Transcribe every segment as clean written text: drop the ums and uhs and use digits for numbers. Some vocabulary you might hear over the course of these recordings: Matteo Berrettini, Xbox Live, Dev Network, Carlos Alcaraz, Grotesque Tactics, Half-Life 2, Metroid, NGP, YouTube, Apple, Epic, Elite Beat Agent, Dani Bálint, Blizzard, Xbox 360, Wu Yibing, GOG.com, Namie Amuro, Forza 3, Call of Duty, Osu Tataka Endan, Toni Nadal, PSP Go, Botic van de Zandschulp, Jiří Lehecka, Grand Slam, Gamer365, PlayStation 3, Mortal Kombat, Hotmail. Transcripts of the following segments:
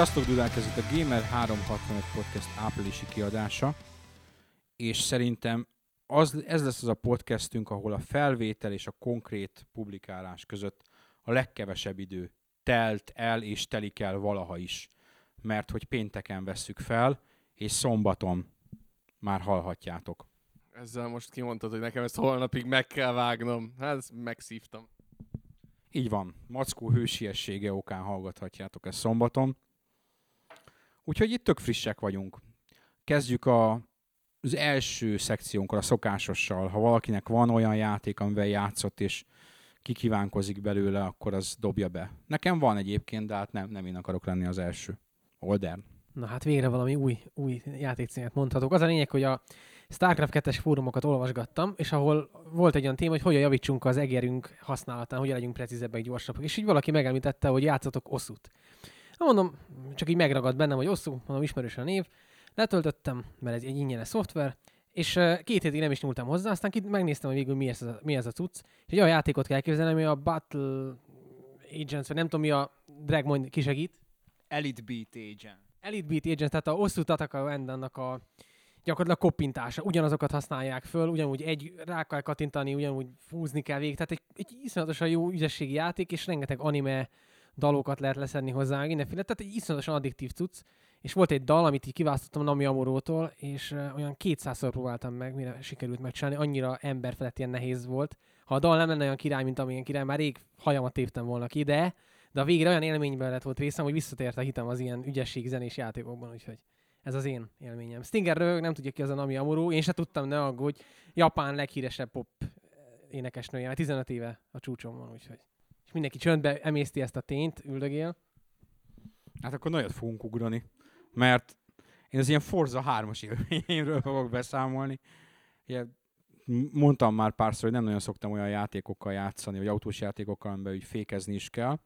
Sziasztok, dudák! Ez itt a Gamer365 Podcast áprilisi kiadása, és szerintem ez lesz az a podcastünk, ahol a felvétel és a konkrét publikálás között a legkevesebb idő telt el és telik el valaha is, mert hogy pénteken vesszük fel, és szombaton már hallhatjátok. Ezzel most kimondtad, hogy nekem ezt holnapig meg kell vágnom. Hát ezt megszívtam. Így van. Mackó hősiessége okán hallgathatjátok ezt szombaton. Úgyhogy itt tök frissek vagyunk. Kezdjük az első szekciónkkal, a szokásossal. Ha valakinek van olyan játék, amivel játszott, és kikívánkozik belőle, akkor az dobja be. Nekem van egyébként, de hát nem én akarok lenni az első. Older. Na hát végre valami új játékcímet mondhatok. Az a lényeg, hogy a Starcraft 2-es fórumokat olvasgattam, és ahol volt egy olyan téma, hogy hogyan javítsunk az egerünk használatán, hogyan legyünk precízebbek, gyorsabbak. És így valaki megemlítette, hogy játszatok Osut. Na mondom, csak így megragad bennem, hogy Osu, mondom, ismerős a név. Letöltöttem, mert ez egy ingyenes szoftver, és 2 hétig nem is nyúltam hozzá, aztán megnéztem, hogy végül mi ez a cucc. És egy olyan játékot kell képzelni, ami a Battle Agents, vagy nem tudom mi a drag, mondj, kisegít. Elite Beat Agent. Elite Beat Agent, tehát a Osu Tataka Endannak a gyakorlatilag koppintása. Ugyanazokat használják föl, ugyanúgy rá kell kattintani, ugyanúgy fúzni kell végig. Tehát egy iszonyatosan jó ügyességi játék, és rengeteg anime dalokat lehet leszedni hozzá, mindenféle. Tehát egy iszonyatosan addiktív cucc, és volt egy dal, amit így kiválasztottam Namie Amurótól, és olyan 200-szor próbáltam meg, mire sikerült megcsinálni, annyira emberfelett ilyen nehéz volt. Ha a dal nem lenne olyan király, mint amilyen király, már rég hajamat téptem volna ki, de a végre olyan élményben lett volt részem, hogy visszatért a hitem az ilyen ügyességzenés játékokban, úgyhogy ez az én élményem. Stinger röhög, nem tudja ki az a Namie Amuro, én se tudtam, ne aggódj, Japán leghíresebb pop énekesnője, 15 éve a csúcson van, úgyhogy. És mindenki csöndbe emészti ezt a tényt, üldögél. Hát akkor nagyot fogunk ugrani, mert én az ilyen Forza 3-as élményémről fogok beszámolni. Ilyen, mondtam már párszor, hogy nem nagyon szoktam olyan játékokkal játszani, vagy autós játékokkal, amiben úgy fékezni is kell.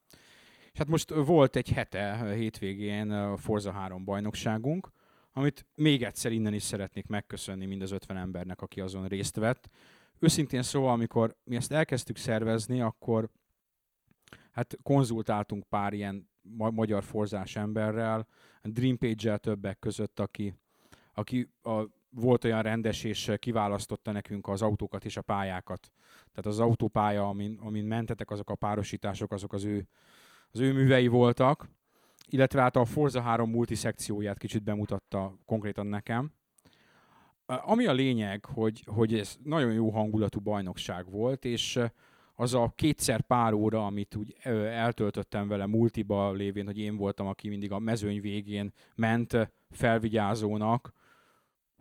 És hát most volt egy hétvégén Forza 3 bajnokságunk, amit még egyszer innen is szeretnék megköszönni mind az 50 embernek, aki azon részt vett. Őszintén szóval, amikor mi ezt elkezdtük szervezni, akkor hát konzultáltunk pár ilyen magyar forzás emberrel, Dream Page-el többek között, aki volt olyan rendes, és kiválasztotta nekünk az autókat és a pályákat. Tehát az autópálya, amin mentetek, azok a párosítások, azok az ő művei voltak, illetve hát a Forza 3 multiszekcióját kicsit bemutatta konkrétan nekem. Ami a lényeg, hogy ez nagyon jó hangulatú bajnokság volt, és az a 2x pár óra, amit úgy eltöltöttem vele multiba lévén, hogy én voltam, aki mindig a mezőny végén ment felvigyázónak,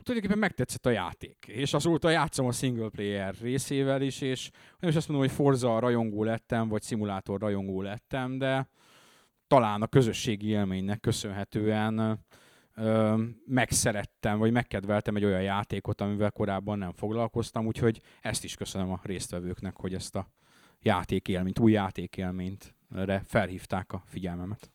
tulajdonképpen megtetszett a játék. És azóta játszom a single player részével is, és nem is azt mondom, hogy Forza rajongó lettem, vagy szimulátor rajongó lettem, de talán a közösségi élménynek köszönhetően megszerettem, vagy megkedveltem egy olyan játékot, amivel korábban nem foglalkoztam, úgyhogy ezt is köszönöm a résztvevőknek, hogy ezt a játékélményt, új játékélményt felhívták a figyelmemet.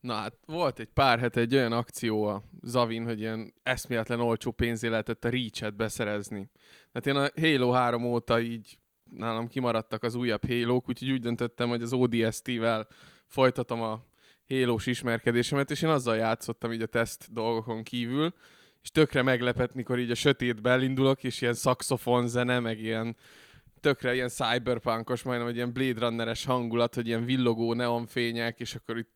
Na hát, volt egy pár hete egy olyan akció a Zavin, hogy ilyen eszméletlen olcsó pénzé lehetett a Reach-et beszerezni. Hát én a Halo 3 óta így nálam kimaradtak az újabb Halo-k, úgyhogy úgy döntöttem, hogy az ODST-vel folytatom a Halo-s ismerkedésemet, és én azzal játszottam így a teszt dolgokon kívül, és tökre meglepett, mikor így a sötétbe elindulok, és ilyen szaxofon zene, meg ilyen tökre ilyen cyberpunkos, majdnem egy ilyen Blade Runner-es hangulat, hogy ilyen villogó neonfények, és akkor itt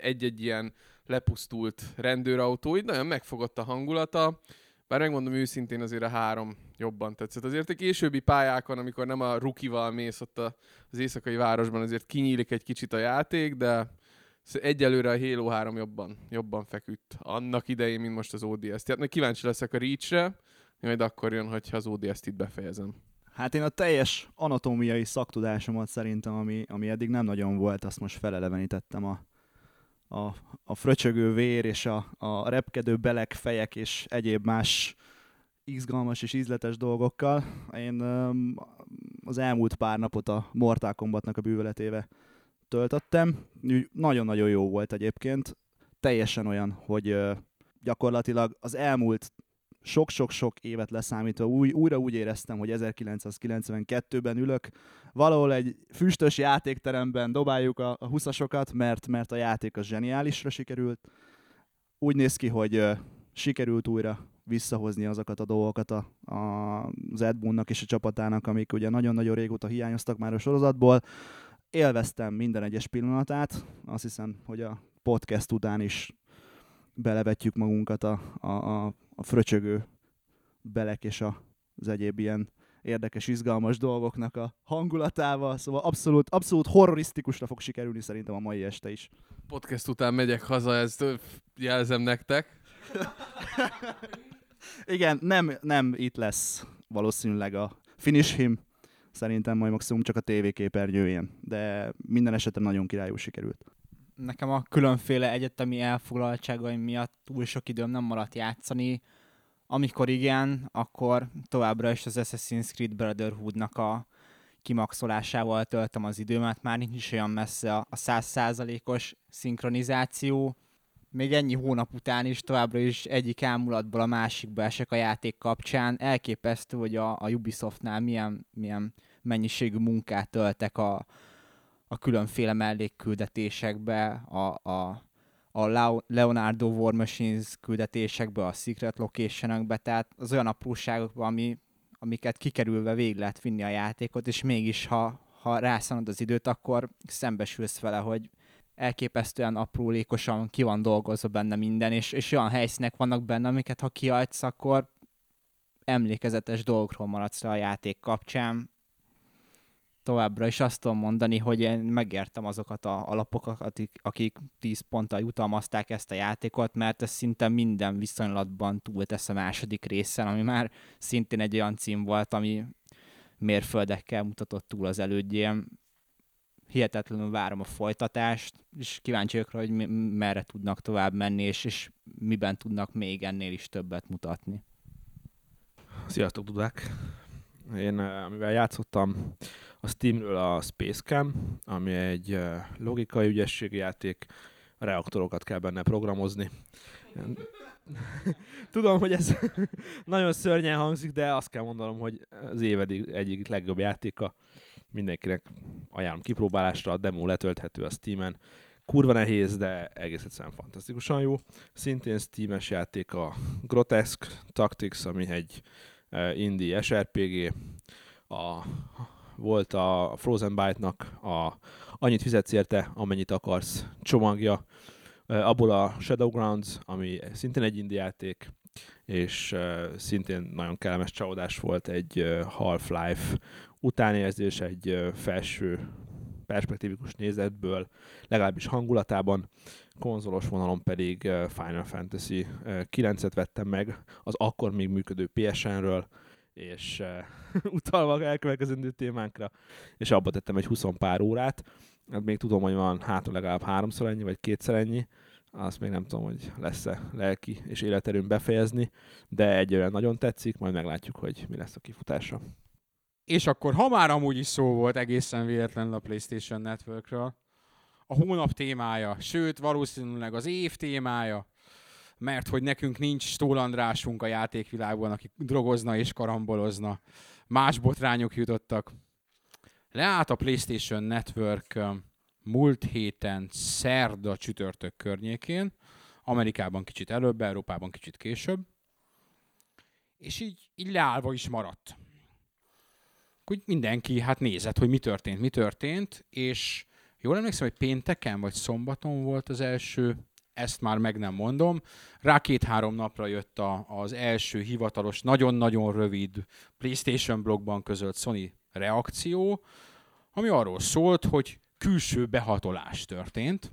egy-egy ilyen lepusztult rendőrautó, így nagyon megfogott a hangulata, bár megmondom őszintén azért a 3 jobban tetszett. Azért a későbbi pályákon, amikor nem a rukival mész ott az éjszakai városban, azért kinyílik egy kicsit a játék, de egyelőre a Halo 3 jobban feküdt annak idején, mint most az ODST. Hát meg kíváncsi leszek a Reach-re, majd akkor jön, hogyha az ODST-t befejezem. Hát én a teljes anatómiai szaktudásomat szerintem, ami eddig nem nagyon volt, azt most felelevenítettem a fröcsögő vér és a repkedő belek, fejek és egyéb más izgalmas és ízletes dolgokkal. Én az elmúlt pár napot a Mortal Kombatnak a bűvöletébe töltöttem. Nagyon-nagyon jó volt egyébként. Teljesen olyan, hogy gyakorlatilag az elmúlt sok-sok-sok évet leszámítva újra úgy éreztem, hogy 1992-ben ülök, valahol egy füstös játékteremben dobáljuk a 20-asokat, mert a játék az zseniálisra sikerült. Úgy néz ki, hogy sikerült újra visszahozni azokat a dolgokat az Edmundnak és a csapatának, amik ugye nagyon-nagyon régóta hiányoztak már a sorozatból. Élveztem minden egyes pillanatát, azt hiszem, hogy a podcast után is belevetjük magunkat a fröcsögő belek és az egyéb ilyen érdekes, izgalmas dolgoknak a hangulatával, szóval abszolút horrorisztikusra fog sikerülni szerintem a mai este is. Podcast után megyek haza, ezt jelzem nektek. Igen, nem itt lesz valószínűleg a finish him, szerintem majd maximum csak a tévéképernyőjén, de minden esetben nagyon királyú sikerült. Nekem a különféle egyetemi elfoglaltságaim miatt túl sok időm nem maradt játszani. Amikor igen, akkor továbbra is az Assassin's Creed Brotherhoodnak a kimaxolásával töltöm az időmet. Már nincs olyan messze a 100%-os szinkronizáció. Még ennyi hónap után is továbbra is egyik ámulatból a másikba esek a játék kapcsán. Elképesztő, hogy a Ubisoftnál milyen mennyiségű munkát töltek a különféle mellékküldetésekbe, a Leonardo War Machines küldetésekbe, a Secret Location-ökbe, tehát az olyan apróságokban, amiket kikerülve végig lehet vinni a játékot, és mégis, ha rászánod az időt, akkor szembesülsz vele, hogy elképesztően aprólékosan ki van dolgozva benne minden, és olyan helyszínek vannak benne, amiket ha kihagysz, akkor emlékezetes dolgokról maradsz le a játék kapcsán. Továbbra is azt tudom mondani, hogy én megértem azokat a alapokat, akik 10 ponttal jutalmazták ezt a játékot, mert ez szinte minden viszonylatban túltesz a második részen, ami már szintén egy olyan cím volt, ami mérföldekkel mutatott túl az elődjén. Hihetetlenül várom a folytatást, és kíváncsi vagyok rá, hogy merre tudnak tovább menni, és miben tudnak még ennél is többet mutatni. Sziasztok, dudák! Én, amivel játszottam, a Steamről a Spacecam, ami egy logikai ügyességi játék, a reaktorokat kell benne programozni. Tudom, hogy ez nagyon szörnyen hangzik, de azt kell mondanom, hogy az év egyik legjobb játéka. Mindenkinek ajánlom kipróbálásra, a demo letölthető a Steamen. Kurva nehéz, de egész egyszerűen fantasztikusan jó. Szintén Steam-es játék a Grotesque Tactics, ami egy indie SRPG. Volt a Frozen Byte-nak annyit fizetsz érte, amennyit akarsz csomagja. Abból a Shadowgrounds, ami szintén egy indie játék, és szintén nagyon kellemes csalódás volt, egy Half-Life utánérzés, egy felső perspektívikus nézetből, legalábbis hangulatában. Konzolos vonalon pedig Final Fantasy 9-et vettem meg az akkor még működő PSN-ről, és utalva elkövetkezendő témánkra, és abba tettem egy 20 pár órát. Hát még tudom, hogy van hátra legalább 3-szor ennyi, vagy 2-szer ennyi. Azt még nem tudom, hogy lesz-e lelki és életerőm befejezni, de egyelőre nagyon tetszik, majd meglátjuk, hogy mi lesz a kifutása. És akkor, ha már amúgy is szó volt egészen véletlenül a PlayStation Networkről, a hónap témája, sőt valószínűleg az év témája, mert hogy nekünk nincs Tóth Andrásunk a játékvilágban, aki drogozna és karambolozna. Más botrányok jutottak. Leállt a PlayStation Network múlt héten szerda csütörtök környékén, Amerikában kicsit előbb, Európában kicsit később, és így leállva is maradt. Úgy mindenki hát nézett, hogy mi történt, és jól emlékszem, hogy pénteken vagy szombaton volt az első ezt már meg nem mondom. Rá 2-3 napra jött az első hivatalos, nagyon-nagyon rövid PlayStation blogban közölt Sony reakció, ami arról szólt, hogy külső behatolás történt,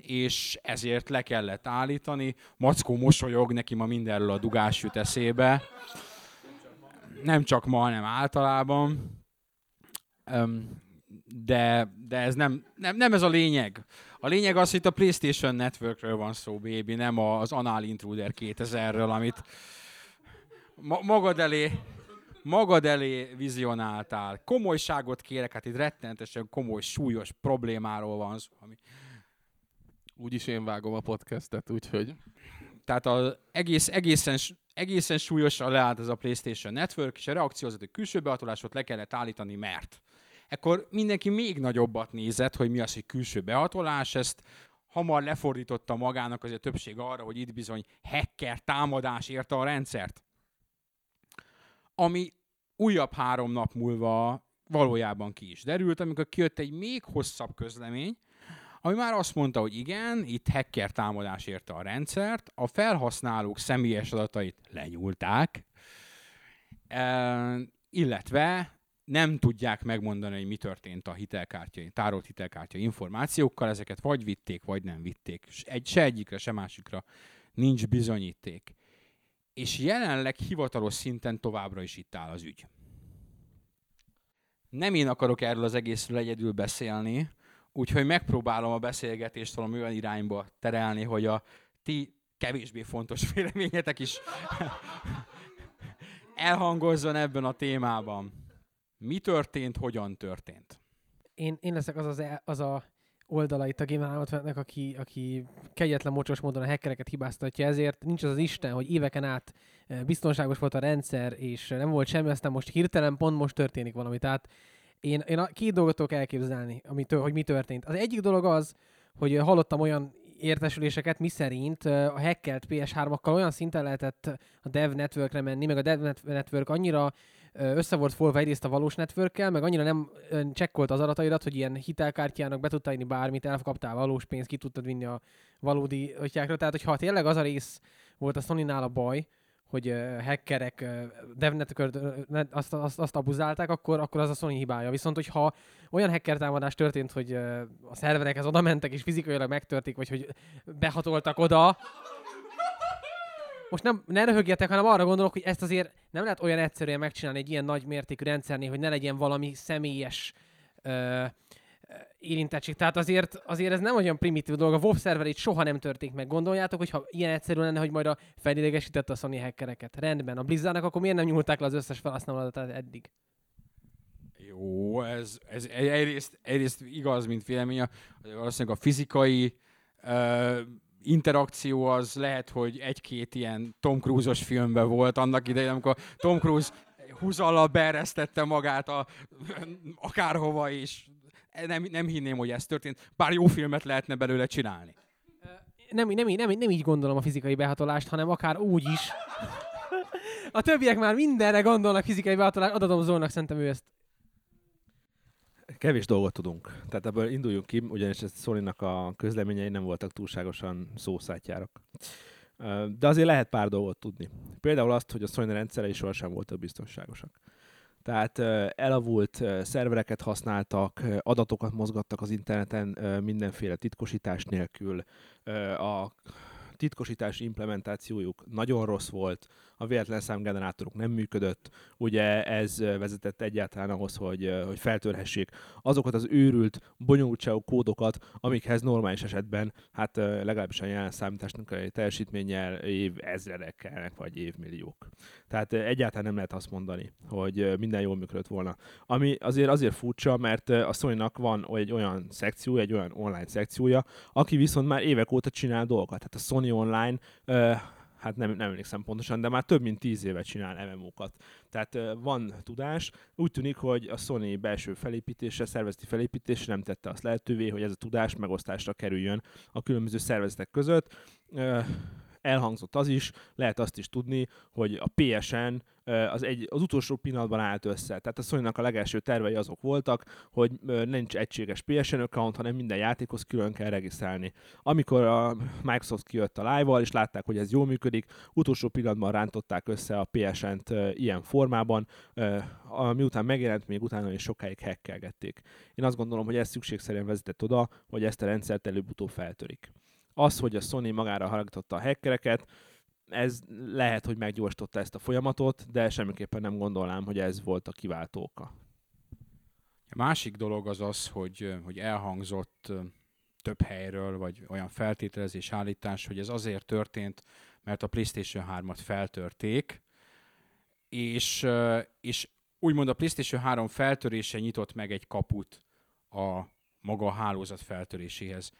és ezért le kellett állítani. Mackó mosolyog, neki ma mindenről a dugás jut eszébe. Nem csak ma, hanem általában. De ez nem ez a lényeg. A lényeg az, hogy itt a PlayStation Networkről van szó, baby, nem az Anal Intruder 2000-ről, amit magad elé vizionáltál. Komolyságot kérek, hát itt rettenetesen komoly, súlyos problémáról van szó. Ami... Úgyis én vágom a podcastet, úgyhogy... Tehát az egészen súlyosan leállt ez a PlayStation Network, és a reakció az, hogy külső behatolásot le kellett állítani, mert... Ekkor mindenki még nagyobbat nézett, hogy mi az, hogy külső behatolás, ezt hamar lefordította magának azért a többség arra, hogy itt bizony hacker támadás érte a rendszert. Ami újabb 3 nap múlva valójában ki is derült, amikor kijött egy még hosszabb közlemény, ami már azt mondta, hogy igen, itt hacker támadás érte a rendszert, a felhasználók személyes adatait lenyúlták, illetve nem tudják megmondani, hogy mi történt a tárolt hitelkártya információkkal, ezeket vagy vitték, vagy nem vitték. Se egyikre, se másikra nincs bizonyíték. És jelenleg hivatalos szinten továbbra is itt áll az ügy. Nem én akarok erről az egészről egyedül beszélni, úgyhogy megpróbálom a beszélgetést valami olyan irányba terelni, hogy a ti kevésbé fontos véleményetek is elhangozzon ebben a témában. Mi történt, hogyan történt? Én leszek az a oldala itt a Gamer365-nek, aki kegyetlen mocsos módon a hackereket hibáztatja, ezért nincs az Isten, hogy éveken át biztonságos volt a rendszer, és nem volt semmi, aztán most hirtelen pont most történik valami. Tehát én a két dolgot tudok elképzelni, hogy mi történt. Az egyik dolog az, hogy hallottam olyan értesüléseket, miszerint a hackelt PS3-akkal olyan szinten lehetett a Dev Networkre menni, meg a Dev Network annyira össze volt folva egyrészt a valós networkkel, meg annyira nem csekkolt az adataidat, hogy ilyen hitelkártyának be tudtál inni bármit, elkaptál valós pénzt, ki tudtad vinni a valódi ötjákra. Tehát, hogyha tényleg az a rész volt a Sony-nál a baj, hogy hackerek azt abuzálták, akkor az a Sony hibája. Viszont, hogyha olyan hacker támadás történt, hogy a szerverekhez oda mentek, és fizikailag megtörték, vagy hogy behatoltak oda, most ne röhögjetek, hanem arra gondolok, hogy ezt azért nem lehet olyan egyszerűen megcsinálni egy ilyen nagy mértékű rendszernél, hogy ne legyen valami személyes érintettség. Tehát azért ez nem olyan primitív dolog. A WoW szerverét soha nem törték meg. Gondoljátok, hogyha ilyen egyszerű lenne, hogy majd felidegesítette a Sony hackereket. Rendben, a Blizzardnak akkor miért nem nyúlták le az összes felhasználó adatát eddig? Jó, ez egyrészt igaz, mint vélemény. Valószínűleg a fizikai... interakció az lehet, hogy 1-2 ilyen Tom Cruise-os filmben volt annak idején, amikor Tom Cruise húzallal beeresztette magát akárhova, és nem hinném, hogy ez történt. Bár jó filmet lehetne belőle csinálni. Nem így gondolom a fizikai behatolást, hanem akár úgy is. A többiek már mindenre gondolnak fizikai behatolást, adatom Zolnak, szerintem ő ezt. Kevés dolgot tudunk. Tehát ebből induljunk ki, ugyanis ez Sony-nak a közleményei nem voltak túlságosan szószátjárok. De azért lehet pár dolgot tudni. Például azt, hogy a Sony rendszerei sohasem voltak biztonságosak. Tehát elavult szervereket használtak, adatokat mozgattak az interneten mindenféle titkosítás nélkül. A titkosítás implementációjuk nagyon rossz volt, a véletlen számgenerátoruk nem működött, ugye ez vezetett egyáltalán ahhoz, hogy feltörhessék azokat az őrült, bonyolultságú kódokat, amikhez normális esetben, hát legalábbis a jelen számításnak teljesítménnyel évezredek kellnek, vagy évmilliók. Tehát egyáltalán nem lehet azt mondani, hogy minden jól működött volna. Ami azért furcsa, mert a Sony-nak van egy olyan szekciója, egy olyan online szekciója, aki viszont már évek óta csinál dolgokat. Tehát a Sony Online hát nem emlékszem pontosan, de már több mint 10 éve csinál MMO-kat. Tehát van tudás. Úgy tűnik, hogy a Sony belső felépítése, szervezeti felépítése nem tette azt lehetővé, hogy ez a tudás megosztásra kerüljön a különböző szervezetek között. elhangzott az is, lehet azt is tudni, hogy a PSN az utolsó pillanatban állt össze. Tehát a Sony-nak a legelső tervei azok voltak, hogy nincs egységes PSN account, hanem minden játékhoz külön kell regisztrálni. Amikor a Microsoft kijött a Live-val, és látták, hogy ez jól működik, utolsó pillanatban rántották össze a PSN-t ilyen formában, miután megjelent, még utána is sokáig hackelgették. Én azt gondolom, hogy ez szükségszerűen vezetett oda, hogy ezt a rendszert előbb-utóbb feltörik. Az, hogy a Sony magára haragította a hackereket, ez lehet, hogy meggyorsította ezt a folyamatot, de semmiképpen nem gondolnám, hogy ez volt a kiváltó oka. A másik dolog az az, hogy elhangzott több helyről, vagy olyan feltételezés, állítás, hogy ez azért történt, mert a PlayStation 3-at feltörték, és úgymond a PlayStation 3 feltörése nyitott meg egy kaput a maga a hálózat feltöréséhez.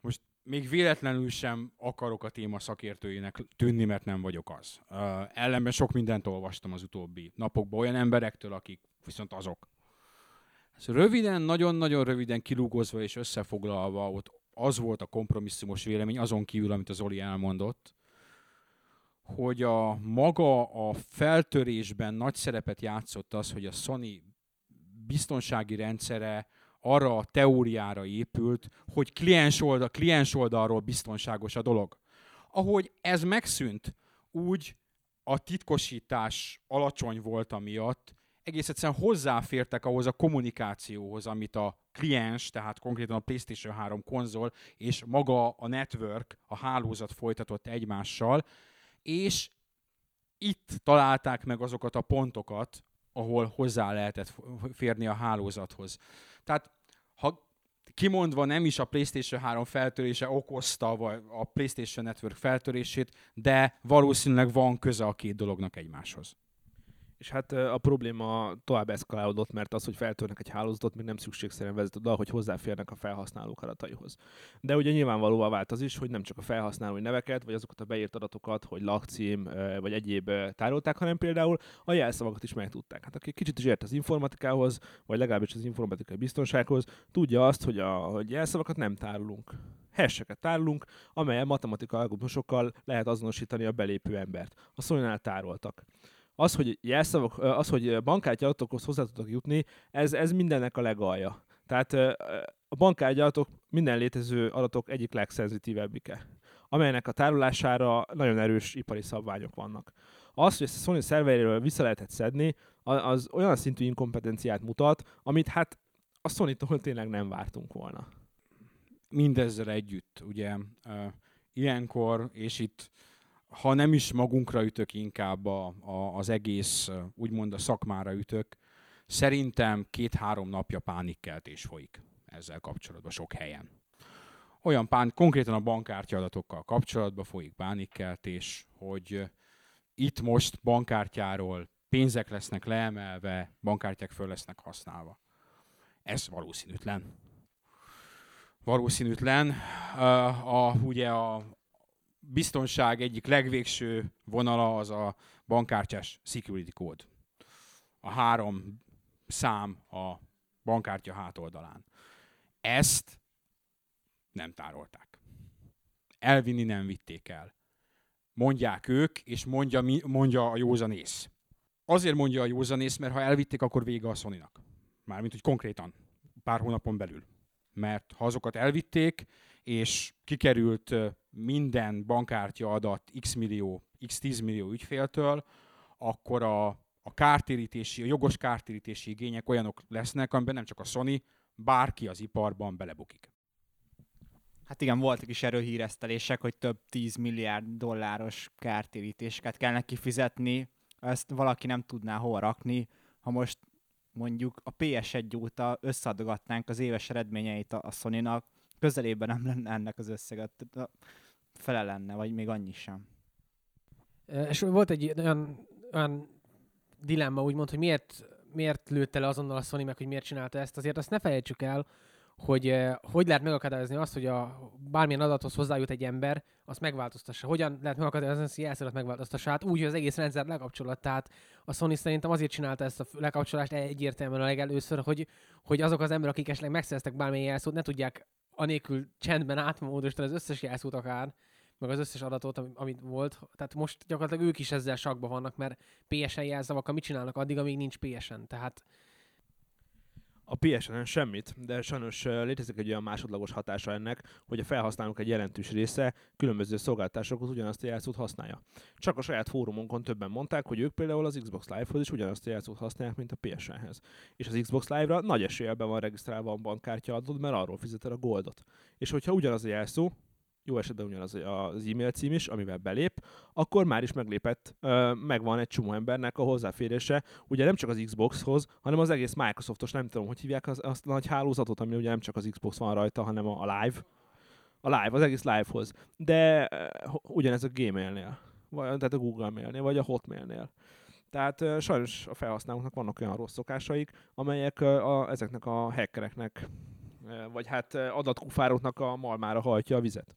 Most még véletlenül sem akarok a téma szakértőjének tűnni, mert nem vagyok az. Ellenben sok mindent olvastam az utóbbi napokban olyan emberektől, akik viszont azok. Ez röviden, nagyon-nagyon röviden kilúgozva és összefoglalva, ott az volt a kompromisszumos vélemény, azon kívül, amit az Oli elmondott, hogy a maga a feltörésben nagy szerepet játszott az, hogy a Sony biztonsági rendszere arra a teóriára épült, hogy kliens oldalról biztonságos a dolog. Ahogy ez megszűnt, úgy a titkosítás alacsony volt amiatt, egész egyszerűen hozzáfértek ahhoz a kommunikációhoz, amit a kliens, tehát konkrétan a PlayStation 3 konzol és maga a network, a hálózat folytatott egymással, és itt találták meg azokat a pontokat, ahol hozzá lehetett férni a hálózathoz. Tehát, ha kimondva nem is a PlayStation 3 feltörése okozta a PlayStation Network feltörését, de valószínűleg van köze a két dolognak egymáshoz. És hát a probléma tovább eszkalálódott, mert az, hogy feltörnek egy hálózatot, még nem szükségszerűen vezet oda, hogy hozzáférnek a felhasználók adataihoz. De ugye nyilvánvalóvá vált az is, hogy nem csak a felhasználói neveket, vagy azokat a beírt adatokat, hogy lakcím, vagy egyéb tárolták, hanem például a jelszavakat is megtudták. Hát aki kicsit is ért az informatikához, vagy legalábbis az informatikai biztonsághoz, tudja azt, hogy a jelszavakat nem tárolunk. Hash-eket tárolunk, amelyel matematikai algoritmusokkal lehet azonosítani a belépő embert. A Sonynál tároltak. Az, hogy bankkártya adatokhoz hozzá tudtak jutni, ez mindennek a legalja. Tehát a bankkártya adatok minden létező adatok egyik legszenzitivebbike, amelynek a tárolására nagyon erős ipari szabványok vannak. Az, hogy ezt a Sony szerveréről vissza lehetett szedni, az olyan szintű inkompetenciát mutat, amit hát a Sony-tól tényleg nem vártunk volna. Mindezzel együtt, ugye, ilyenkor, és itt ha nem is magunkra ütök, inkább az egész, úgymond a szakmára ütök, szerintem 2-3 napja pánikkeltés folyik ezzel kapcsolatban sok helyen. Olyan konkrétan a bankkártya adatokkal kapcsolatban folyik pánikkeltés, hogy itt most bankkártyáról pénzek lesznek leemelve, bankkártyák föl lesznek használva. Ez valószínűtlen. Valószínűtlen. Ugye a biztonság egyik legvégső vonala az a bankkártyás security code. A 3 szám a bankkártya hátoldalán. Ezt nem tárolták. Elvinni nem vitték el. Mondják ők, és mondja a józanész. Azért mondja a józanész, mert ha elvitték, akkor vége a Sony-nak. Mármint, hogy konkrétan, pár hónapon belül. Mert ha azokat elvitték, és kikerült minden bankkártya adat x millió, x 10 millió ügyféltől, akkor a jogos kártérítési igények olyanok lesznek, amiben nem csak a Sony, bárki az iparban belebukik. Hát igen, voltak is erről híresztelések, hogy több 10 milliárd dolláros kártérítéseket kellene kifizetni, ezt valaki nem tudná hova rakni, ha most mondjuk a PS1 óta összeadogatnánk az éves eredményeit a Sony-nak, közelében nem lenne ennek az összeget, fele lenne, vagy még annyi sem. És volt egy olyan dilemma, úgymond, hogy miért lőtte le azonnal a Sony meg, hogy miért csinálta ezt. Azért azt ne felejtsük el, hogy lehet megakadályozni azt, hogy bármilyen adathoz hozzájut egy ember, azt megváltoztassa. Hogyan lehet megakadályozni azt, hogy jelszeret megváltoztassa? Hát úgy, hogy az egész rendszer lekapcsolat. Tehát a Sony szerintem azért csinálta ezt a lekapcsolást egyértelműen a legelőször, hogy azok az emberek, akik esetleg megszereztek bármilyen jelszót, ne tudják anélkül csendben átmódosítani az összes jelszót akár, meg az összes adatot, amit volt. Tehát most gyakorlatilag ők is ezzel sakba vannak, mert PSN jelszavakkal mit csinálnak addig, amíg nincs PSN. Tehát a PSN-en semmit, de sajnos létezik egy olyan másodlagos hatása ennek, hogy a felhasználók egy jelentős része különböző szolgáltatásokhoz ugyanazt a jelszót használja. Csak a saját fórumunkon többen mondták, hogy ők például az Xbox Live-hoz is ugyanazt a jelszót használják, mint a PSN-hez. És az Xbox Live-ra nagy eséllyel van regisztrálva a bankkártya adod, mert arról fizeted a goldot. És hogyha ugyanaz a jelszó, jó esetben ugyanaz az e-mail cím is, amivel belép, akkor már is meglépett, megvan egy csomó embernek a hozzáférése, ugye nem csak az Xboxhoz, hanem az egész Microsoftos, nem tudom, hogy hívják azt a nagy hálózatot, ami ugye nem csak az Xbox van rajta, hanem a Live. A Live, az egész Live-hoz. De ugyanez a Gmail-nél, vagy, tehát a Google Mail-nél, vagy a Hotmail-nél. Tehát sajnos a felhasználóknak vannak olyan rossz szokásaik, amelyek ezeknek a hackereknek, vagy hát adatkufároknak a malmára hajtja a vizet.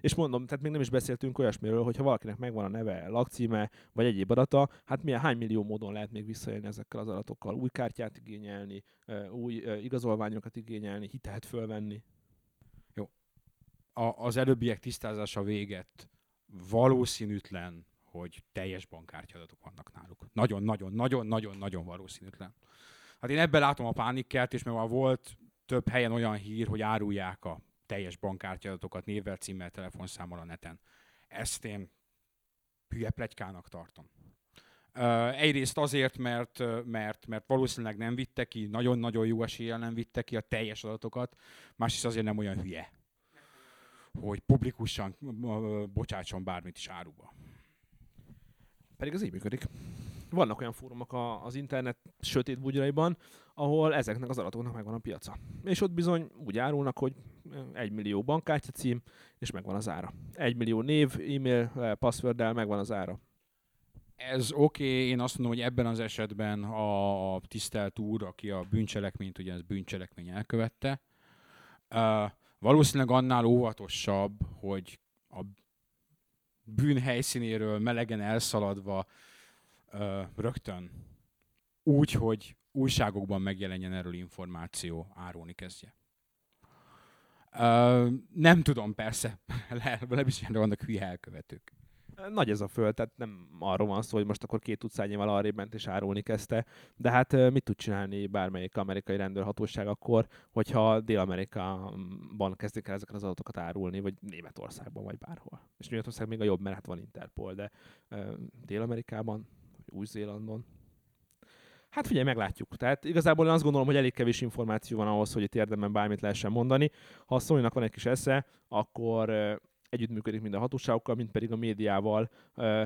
És mondom, tehát még nem is beszéltünk olyasmiről, hogyha valakinek megvan a neve, lakcíme, vagy egyéb adata, hát milyen, hány millió módon lehet még visszaélni ezekkel az adatokkal? Új kártyát igényelni, új igazolványokat igényelni, hitelt fölvenni. Jó. Az előbbiek tisztázása véget valószínűtlen, hogy teljes bankkártyadatok vannak náluk. Nagyon valószínűtlen. Hát én ebben látom a pánikkert, és mert már volt több helyen olyan hír, hogy árulják a teljes bankkártyadatokat névvel, címmel, telefonszámmal a neten. Ezt én hülye pletykának tartom. Egyrészt azért, mert valószínűleg nem vitte ki, nagyon-nagyon jó eséllyel nem vitte ki a teljes adatokat, másrészt azért nem olyan hülye, hogy publikusan bocsátson bármit is áruba. Pedig ez így működik. Vannak olyan fórumok az internet sötét bugyraiban, ahol ezeknek az adatoknak megvan a piaca. És ott bizony úgy árulnak, hogy 1 millió bankkártya cím, és megvan az ára. 1 millió név, e-mail, passworddel megvan az ára. Ez oké, én azt mondom, hogy ebben az esetben a tisztelt úr, aki a bűncselekményt, ugye ez bűncselekmény elkövette, valószínűleg annál óvatosabb, hogy a bűn helyszínéről melegen elszaladva rögtön úgy, hogy újságokban megjelenjen erről információ, árulni kezdje. Nem tudom, persze, lebizsgálni vannak hülye elkövetők. Nagy ez a föld, tehát nem arról van szó, hogy most akkor 2 utcányival arrébb ment és árulni kezdte, de hát mit tud csinálni bármelyik amerikai rendőrhatóság akkor, hogyha Dél-Amerikában kezdik el ezeket az adatokat árulni, vagy Németországban, vagy bárhol. És Németország még a jobb, mert hát van Interpol, de Dél-Amerikában, Új-Zélandon. Hát figyelj, meglátjuk. Tehát igazából én azt gondolom, hogy elég kevés információ van ahhoz, hogy itt érdemben bármit lehessen mondani. Ha a Sony-nak van egy kis esze, akkor együttműködik mind a hatóságokkal, mind pedig a médiával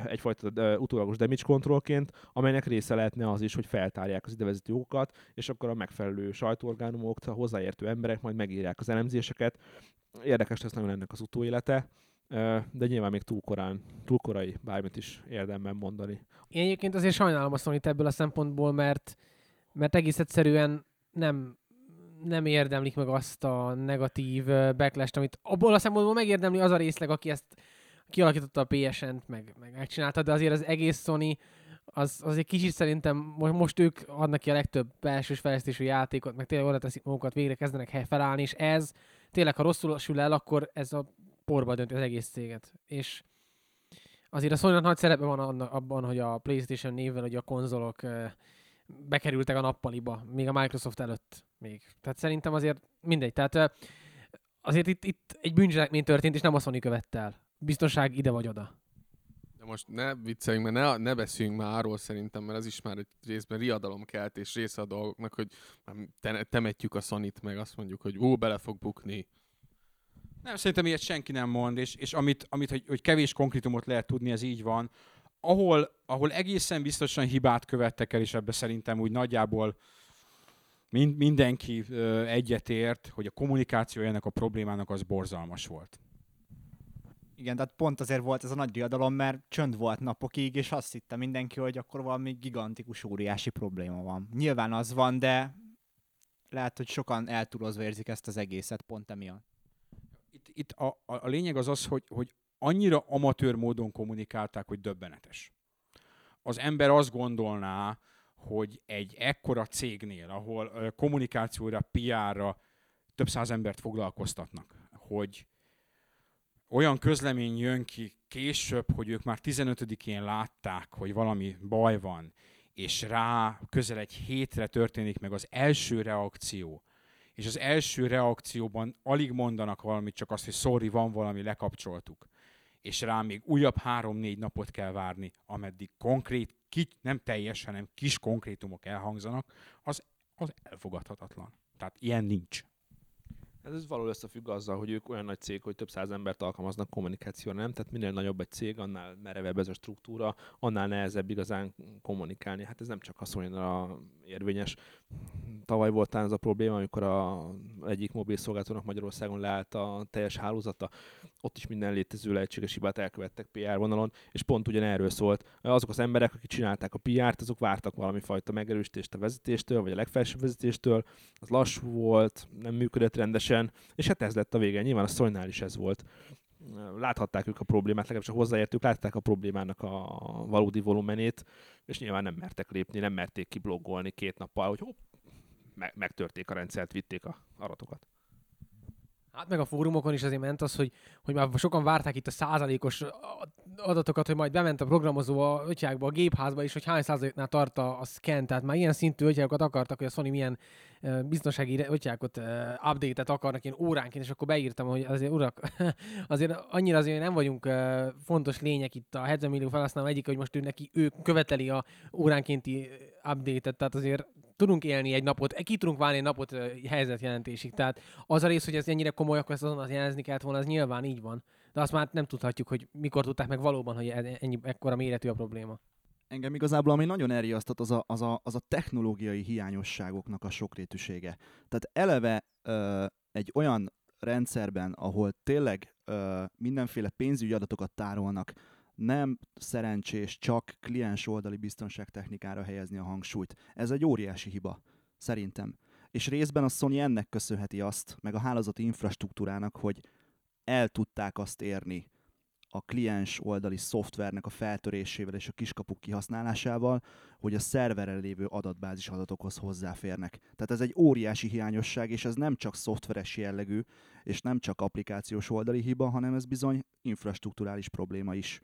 egyfajta utólagos damage controlként, amelynek része lehetne az is, hogy feltárják az idevezető jogokat, és akkor a megfelelő sajtóorgánumok, a hozzáértő emberek majd megírják az elemzéseket. Érdekes lesz nagyon ennek az utóélete, de nyilván még túl korai bármit is érdemben mondani. Én egyébként azért sajnálom a Sony-t ebből a szempontból, mert egész egyszerűen nem érdemlik meg azt a negatív backlash-t, amit abból a szempontból megérdemli az a részleg, aki ezt kialakította a PSN-t, meg megcsinálta, de azért az egész Sony az egy kicsit szerintem most ők adnak ki a legtöbb belsős fejlesztésű játékot, meg tényleg oda teszik magukat, végre kezdenek felállni, és ez tényleg, ha rosszul sül el, akkor ez a porba dönti az egész céget. És azért a Sony-nak nagy szerepe van abban, hogy a PlayStation névvel, hogy a konzolok bekerültek a nappaliba, még a Microsoft előtt még. Tehát szerintem azért mindegy. Tehát azért itt egy bűncselekmény történt, és nem a Sony követte el. Biztonság ide vagy oda. De most ne vicceljünk, mert ne beszéljünk már arról szerintem, mert ez is már egy részben riadalomkelt, és része a dolgoknak, hogy temetjük a Sony-t, meg azt mondjuk, hogy bele fog bukni. Nem, szerintem ilyet senki nem mond, és amit hogy kevés konkrétumot lehet tudni, ez így van. Ahol egészen biztosan hibát követtek el, és ebbe szerintem úgy nagyjából mindenki egyetért, hogy a kommunikáció ennek a problémának az borzalmas volt. Igen, tehát pont azért volt ez a nagy riadalom, mert csönd volt napokig, és azt hitte mindenki, hogy akkor valami gigantikus, óriási probléma van. Nyilván az van, de lehet, hogy sokan eltúlozva érzik ezt az egészet, pont emiatt. Itt a lényeg az az, hogy annyira amatőr módon kommunikálták, hogy döbbenetes. Az ember azt gondolná, hogy egy ekkora cégnél, ahol kommunikációra, PR-ra több száz embert foglalkoztatnak, hogy olyan közlemény jön ki később, hogy ők már 15-én látták, hogy valami baj van, és rá közel egy hétre történik meg az első reakció, és az első reakcióban alig mondanak valamit, csak azt, hogy sorry, van valami, lekapcsoltuk. És rá még újabb 3-4 napot kell várni, ameddig konkrét, nem teljes, hanem kis konkrétumok elhangzanak, az elfogadhatatlan. Tehát ilyen nincs. Ez valóban összefügg azzal, hogy ők olyan nagy cég, hogy több száz embert alkalmaznak kommunikációra, nem? Tehát minél nagyobb egy cég, annál merevebb ez a struktúra, annál nehezebb igazán kommunikálni. Hát ez nem csak a Sony-ra érvényes. Tavaly volt talán ez a probléma, amikor egyik mobil szolgáltatónak Magyarországon leállt a teljes hálózata. Ott is minden létező lehetséges hibát elkövettek PR vonalon, és pont ugyanerről szólt. Azok az emberek, akik csinálták a PR-t, azok vártak valami fajta megerősítést a vezetéstől, vagy a legfelsőbb vezetéstől. Az lassú volt, nem működött rendesen. És hát ez lett a vége. Nyilván a Sonynál is ez volt. Láthatták ők a problémát, legalábbis hozzáértők látták a problémának a valódi volumenét, és nyilván nem mertek lépni, nem merték kibloggolni 2 nappal, hogy hopp, megtörték a rendszert, vitték a aratokat. Hát meg a fórumokon is azért ment az, hogy már sokan várták itt a százalékos adatokat, hogy majd bement a programozó a ötjákba, a gépházba is, hogy hány százaléknál tart a scan. Tehát már ilyen szintű ötjákokat akartak, hogy a Sony milyen biztonsági ötjákot, update-et akarnak ilyen óránként, és akkor beírtam, hogy azért urak, azért annyira azért nem vagyunk fontos lények itt a 70 millió felhasználó egyik, hogy most ők követeli a óránkénti update-et, tehát azért tudunk élni egy napot, ki tudunk válni egy napot helyzetjelentésig. Tehát az a rész, hogy ez ennyire komoly, akkor ezt azonnal jelezni kellett volna, ez nyilván így van. De azt már nem tudhatjuk, hogy mikor tudták meg valóban, hogy ekkora méretű a probléma. Engem igazából, ami nagyon elriasztott, az a technológiai hiányosságoknak a sokrétűsége. Tehát eleve egy olyan rendszerben, ahol tényleg mindenféle pénzügyi adatokat tárolnak, nem szerencsés csak kliens oldali biztonságtechnikára helyezni a hangsúlyt. Ez egy óriási hiba, szerintem. És részben a Sony ennek köszönheti azt, meg a hálózati infrastruktúrának, hogy el tudták azt érni a kliens oldali szoftvernek a feltörésével és a kiskapuk kihasználásával, hogy a szerveren lévő adatbázis adatokhoz hozzáférnek. Tehát ez egy óriási hiányosság, és ez nem csak szoftveres jellegű, és nem csak applikációs oldali hiba, hanem ez bizony infrastrukturális probléma is.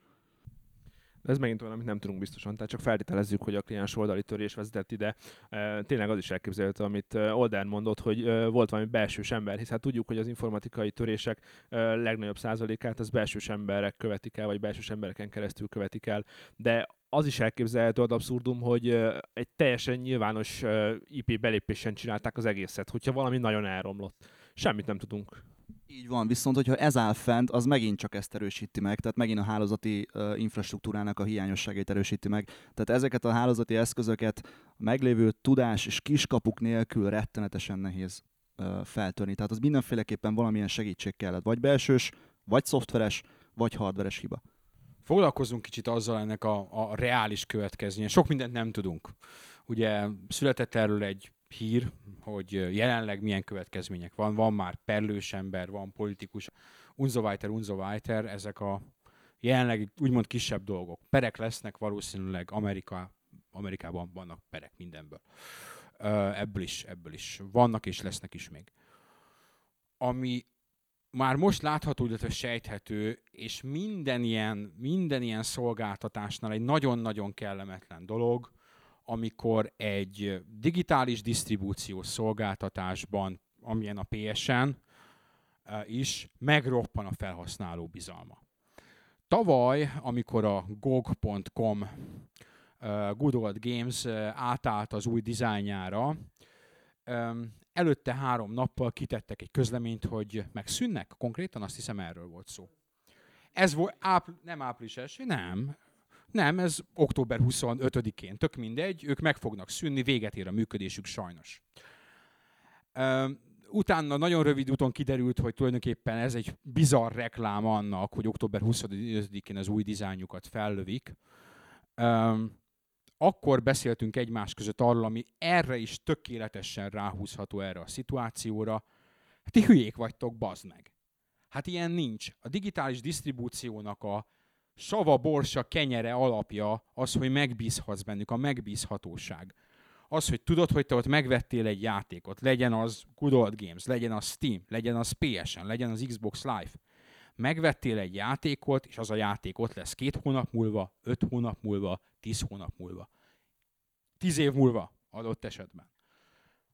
Ez megint olyan, amit nem tudunk biztosan, tehát csak feltételezzük, hogy a kliens oldali törés vezetett ide. Tényleg az is elképzelhető, amit Oldán mondott, hogy volt valami belsős ember, hiszen tudjuk, hogy az informatikai törések legnagyobb százalékát az belsős emberek követik el, vagy belsős embereken keresztül követik el, de az is elképzelhető ad abszurdum, hogy egy teljesen nyilvános IP belépésen csinálták az egészet, hogyha valami nagyon elromlott. Semmit nem tudunk. Így van, viszont hogyha ez áll fent, az megint csak ezt erősíti meg, tehát megint a hálózati infrastruktúrának a hiányosságait erősíti meg. Tehát ezeket a hálózati eszközöket meglévő tudás és kiskapuk nélkül rettenetesen nehéz feltörni. Tehát az mindenféleképpen valamilyen segítség kellett, vagy belsős, vagy szoftveres, vagy hardveres hiba. Foglalkozunk kicsit azzal ennek a reális következménye. Sok mindent nem tudunk. Ugye született erről egy hír, hogy jelenleg milyen következmények van. Van már perlős ember, van politikus, unzoweiter, ezek a jelenleg úgymond kisebb dolgok. Perek lesznek valószínűleg, Amerikában vannak perek mindenből. Ebből is. Vannak és lesznek is még. Ami már most látható, illetve sejthető, és minden ilyen szolgáltatásnál egy nagyon-nagyon kellemetlen dolog, amikor egy digitális disztribúciós szolgáltatásban, amilyen a PSN is, megroppan a felhasználó bizalma. Tavaly, amikor a GOG.com Good Old Games átállt az új dizájnjára, előtte 3 nappal kitettek egy közleményt, hogy megszűnnek, konkrétan azt hiszem erről volt szó. Ez volt, nem április első, nem, ez október 25-én, tök mindegy, ők meg fognak szűnni, véget ér a működésük sajnos. Utána nagyon rövid úton kiderült, hogy tulajdonképpen ez egy bizarr reklám annak, hogy október 25-én az új dizájnjukat fellövik. Akkor beszéltünk egymás között arról, ami erre is tökéletesen ráhúzható erre a szituációra. Ti hülyék vagytok, bazd meg! Hát ilyen nincs. A digitális disztribúciónak a sava, borsa, kenyere alapja az, hogy megbízhatsz bennük, a megbízhatóság. Az, hogy tudod, hogy te ott megvettél egy játékot, legyen az Good Old Games, legyen az Steam, legyen az PSN, legyen az Xbox Live. megvettél egy játékot, és az a játék ott lesz 2 hónap múlva, 5 hónap múlva, 10 hónap múlva. 10 év múlva adott esetben.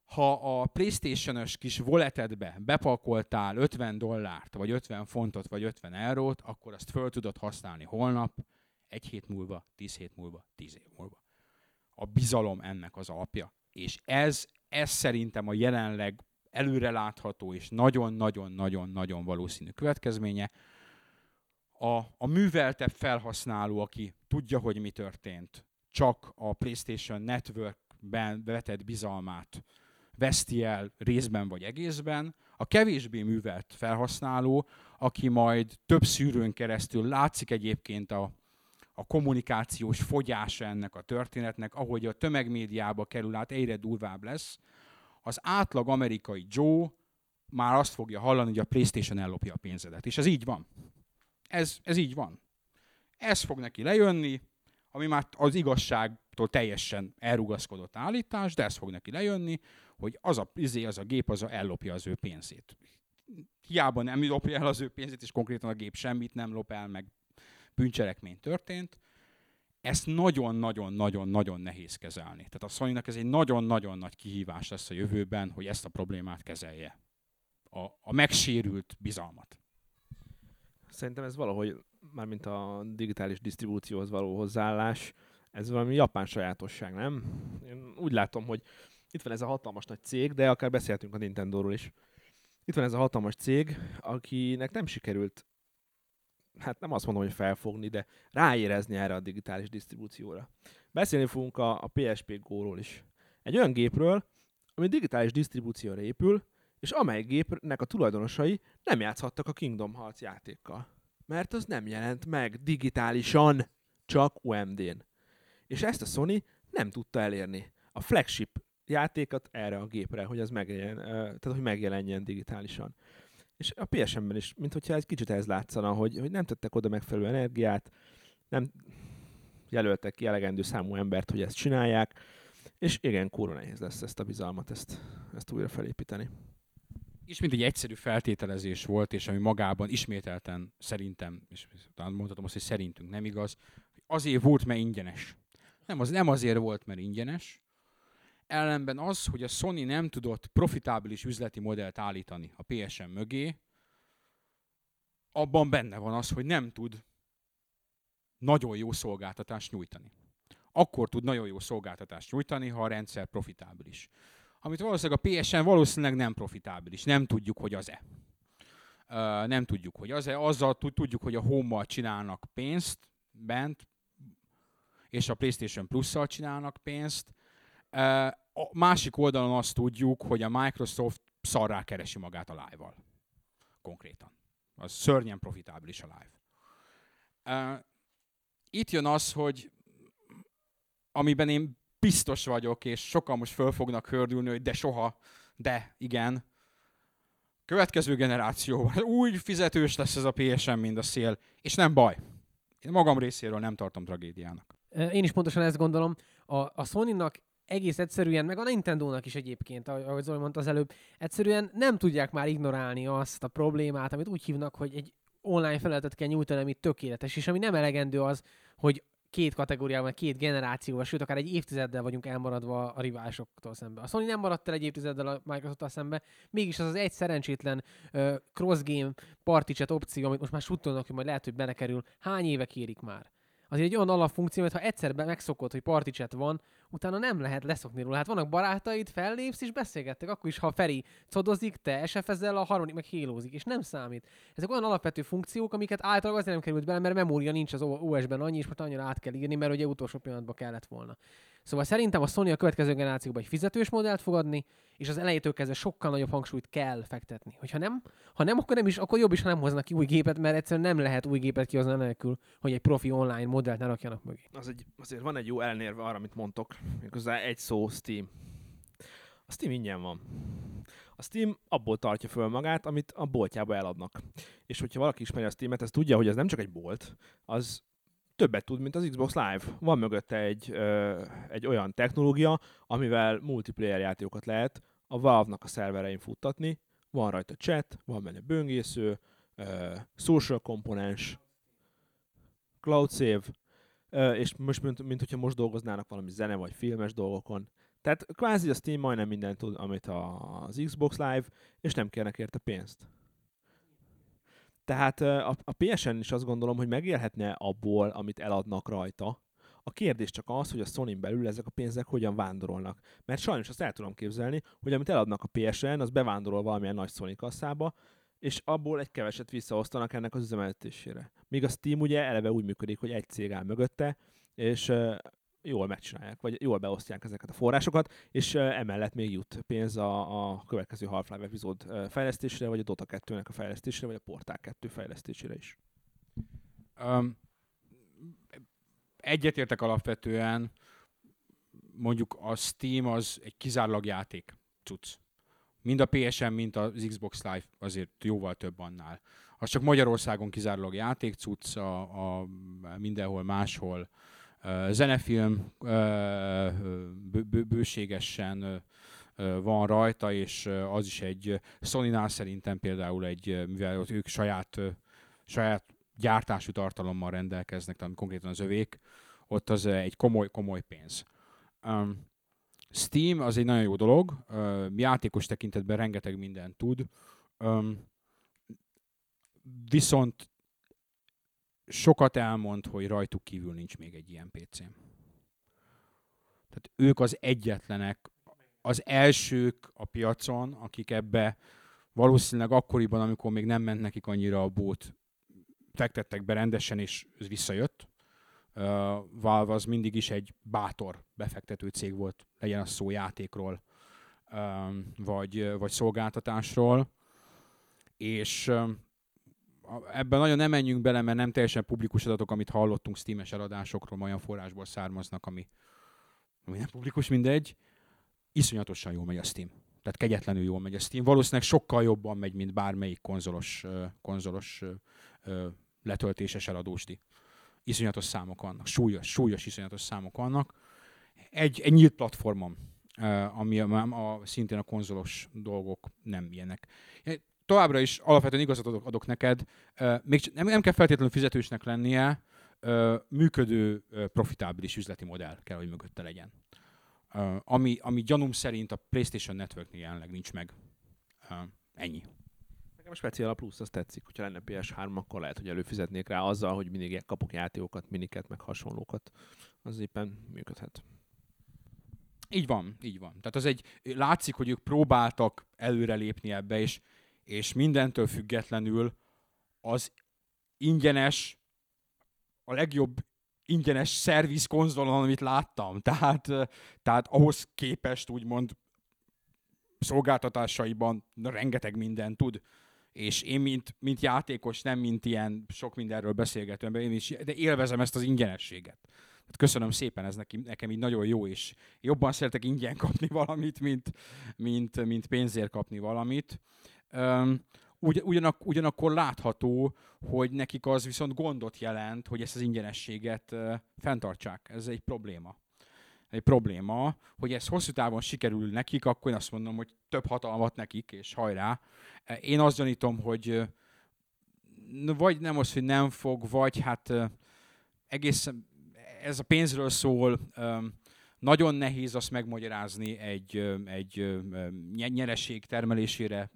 Ha a PlayStation-ös kis walletedbe bepalkoltál $50, vagy $50, vagy €50, akkor azt föl tudod használni holnap, 1 hét múlva, 10 hét múlva, 10 év múlva. A bizalom ennek az alapja. És ez szerintem a jelenleg előrelátható és nagyon-nagyon-nagyon-nagyon valószínű következménye. A műveltebb felhasználó, aki tudja, hogy mi történt, csak a PlayStation Networkben vetett bizalmát veszti el részben vagy egészben. A kevésbé művelt felhasználó, aki majd több szűrőn keresztül látszik egyébként a kommunikációs fogyása ennek a történetnek, ahogy a tömegmédiába kerül át, egyre durvább lesz. Az átlag amerikai Joe már azt fogja hallani, hogy a PlayStation ellopja a pénzedet. És ez így van. Ez így van. Ez fog neki lejönni, ami már az igazságtól teljesen elrugaszkodott állítás, de ez fog neki lejönni, hogy az a gép ellopja az ő pénzét. Hiába nem lopja el az ő pénzét, és konkrétan a gép semmit nem lop el, meg bűncselekmény történt. Ezt nagyon-nagyon-nagyon-nagyon nehéz kezelni. Tehát a Sony-nak ez egy nagyon-nagyon nagy kihívás lesz a jövőben, hogy ezt a problémát kezelje. A megsérült bizalmat. Szerintem ez valahogy, mármint a digitális disztribúcióhoz való hozzáállás, ez valami japán sajátosság, nem? Én úgy látom, hogy itt van ez a hatalmas nagy cég, de akár beszélhetünk a Nintendo-ról is. Itt van ez a hatalmas cég, akinek nem sikerült, hát nem azt mondom, hogy felfogni, de ráérezni erre a digitális disztribúcióra. Beszélni fogunk a PSP Go-ról is. Egy olyan gépről, ami digitális disztribúcióra épül, és amely gépnek a tulajdonosai nem játszhattak a Kingdom Hearts játékkal. Mert az nem jelent meg digitálisan, csak UMD-n. És ezt a Sony nem tudta elérni. A flagship játékot erre a gépre, hogy az megjelenjen digitálisan. És a PSN-ben is, minthogyha egy kicsit ez látszana, hogy nem tettek oda megfelelő energiát, nem jelöltek ki elegendő számú embert, hogy ezt csinálják, és igen, kurva nehéz lesz ezt a bizalmat, ezt újra felépíteni. Ismét egy egyszerű feltételezés volt, és ami magában ismételten szerintem, és talán mondhatom azt, hogy szerintünk nem igaz, hogy azért volt, mert ingyenes. Nem azért volt, mert ingyenes, ellenben az, hogy a Sony nem tudott profitábilis üzleti modellt állítani a PSN mögé, abban benne van az, hogy nem tud nagyon jó szolgáltatást nyújtani. Akkor tud nagyon jó szolgáltatást nyújtani, ha a rendszer profitábilis. Amit valószínűleg a PSN valószínűleg nem profitábilis. Nem tudjuk, hogy az-e. Nem tudjuk, hogy az-e. Azzal tudjuk, hogy a Home-mal csinálnak pénzt bent, és a PlayStation Plus-szal csinálnak pénzt. A másik oldalon azt tudjuk, hogy a Microsoft szarrá keresi magát a Live-val. Konkrétan. Az szörnyen profitábilis a Live. Itt jön az, hogy amiben én biztos vagyok, és sokan most föl fognak hördülni, hogy de soha, de igen. Következő generációban új fizetős lesz ez a PSN, mint a szél, és nem baj. Én magam részéről nem tartom tragédiának. Én is pontosan ezt gondolom. A Sony-nak egész egyszerűen, meg a Nintendónak is egyébként, ahogy Zoli mondta az előbb, egyszerűen nem tudják már ignorálni azt a problémát, amit úgy hívnak, hogy egy online felületet kell nyújtani, ami tökéletes, és ami nem elegendő az, hogy 2 kategóriában, 2 generációval, sőt, akár egy évtizeddel vagyunk elmaradva a riválisoktól szemben. A Sony nem maradt el egy évtizeddel a Microsofttal szemben, mégis az az egy szerencsétlen cross-game party-chat opció, amit most már suttolnak, hogy majd lehet, hogy belekerül, hány éve kérik már? Azért egy olyan alapfunkció, mert ha egyszer megszokod, hogy party chat van, utána nem lehet leszokni róla. Hát vannak barátaid, fellépsz és beszélgettek, akkor is, ha Feri codozik, te SF-ezzel, a harmadik meg hélózik, és nem számít. Ezek olyan alapvető funkciók, amiket általában azért nem került bele, mert memória nincs az OS-ben annyi, és most annyira át kell írni, mert ugye utolsó pillanatban kellett volna. Szóval szerintem a Sony a következő generációban egy fizetős modellt fog adni, és az elejétől kezdve sokkal nagyobb hangsúlyt kell fektetni. Hogyha nem, akkor nem is, akkor jobb is, ha nem hoznak ki új gépet, mert egyszerűen nem lehet új gépet kihozni anélkül, hogy egy profi online modellt ne rakjanak mögé. Azért van egy jó elnérve arra, amit mondtok, méghozzá egy szó, Steam. A Steam ingyen van. A Steam abból tartja föl magát, amit a boltjába eladnak. És hogyha valaki ismeri a Steamet, ez tudja, hogy ez nem csak egy bolt, az többet tud, mint az Xbox Live. Van mögötte egy olyan technológia, amivel multiplayer játékokat lehet a Valve-nak a szerverein futtatni. Van rajta chat, van benne böngésző, social komponens, cloud save, és most mint hogyha most dolgoznának valami zene vagy filmes dolgokon. Tehát kvázi a Steam majdnem mindent tud, amit az Xbox Live, és nem kérnek érte pénzt. Tehát a PSN is azt gondolom, hogy megélhetne abból, amit eladnak rajta. A kérdés csak az, hogy a Sony-n belül ezek a pénzek hogyan vándorolnak. Mert sajnos azt el tudom képzelni, hogy amit eladnak a PSN, az bevándorol valamilyen nagy Sony kasszába, és abból egy keveset visszaosztanak ennek az üzemeltetésére. Míg a Steam ugye eleve úgy működik, hogy egy cég áll mögötte, és jól megcsinálják, vagy jól beosztják ezeket a forrásokat, és emellett még jut pénz a következő Half-Life epizód fejlesztésére, vagy a Dota 2-nek a fejlesztésére, vagy a Portál 2 fejlesztésére is. Egyetértek alapvetően, mondjuk a Steam az egy kizárólag játék cucc. Mind a PSN, mind az Xbox Live azért jóval több annál. Az csak Magyarországon kizárólag játék cucc, a mindenhol máshol zenefilm bőségesen van rajta, és az is egy Sony-nál szerintem például egy, mivel ők saját gyártású tartalommal rendelkeznek, tehát konkrétan az övék, ott az egy komoly pénz. Steam az egy nagyon jó dolog, játékos tekintetben rengeteg mindent tud, viszont sokat elmond, hogy rajtuk kívül nincs még egy ilyen PC-m. Tehát ők az egyetlenek, az elsők a piacon, akik ebbe valószínűleg akkoriban, amikor még nem ment nekik annyira a bót, fektettek be rendesen, és ez visszajött. Valve az mindig is egy bátor befektető cég volt, legyen az szó játékról, vagy szolgáltatásról, és ebben nagyon nem menjünk bele, mert nem teljesen publikus adatok, amit hallottunk Steam-es eladásokról, olyan forrásból származnak, ami nem publikus, mindegy. Iszonyatosan jól megy a Steam. Tehát kegyetlenül jól megy a Steam. Valószínűleg sokkal jobban megy, mint bármelyik konzolos letöltéses eladósdi. Iszonyatos számok vannak. Súlyos iszonyatos számok vannak. Egy nyílt platformon, ami szintén a konzolos dolgok nem ilyenek. Továbbra is alapvetően igazat adok neked, még nem kell feltétlenül fizetősnek lennie, működő, profitábilis üzleti modell kell, hogy mögötte legyen. Ami gyanúm szerint a PlayStation Networknél jelenleg nincs meg. Ennyi. Nekem speciál a plusz, azt tetszik, hogyha lenne PS3, akkor lehet, hogy előfizetnék rá azzal, hogy mindig kapok játékokat, miniket, meg hasonlókat. Az éppen működhet. Így van. Tehát az látszik, hogy ők próbáltak előrelépni ebbe, és mindentől függetlenül az ingyenes, a legjobb ingyenes szerviz konzolon, amit láttam. Tehát ahhoz képest úgymond szolgáltatásaiban rengeteg mindent tud. És én mint játékos, nem mint ilyen sok mindenről beszélgető ember, de élvezem ezt az ingyenességet. Hát köszönöm szépen, ez nekem így nagyon jó, és jobban szeretek ingyen kapni valamit, mint pénzért kapni valamit. Ugyanakkor látható, hogy nekik az viszont gondot jelent, hogy ezt az ingyenességet fenntartsák. Ez egy probléma. Hogy ez hosszú távon sikerül nekik, akkor én azt mondom, hogy több hatalmat nekik, és hajrá. Én azt gyanítom, hogy vagy nem az, hogy nem fog, vagy hát egészen ez a pénzről szól, nagyon nehéz azt megmagyarázni egy nyereség termelésére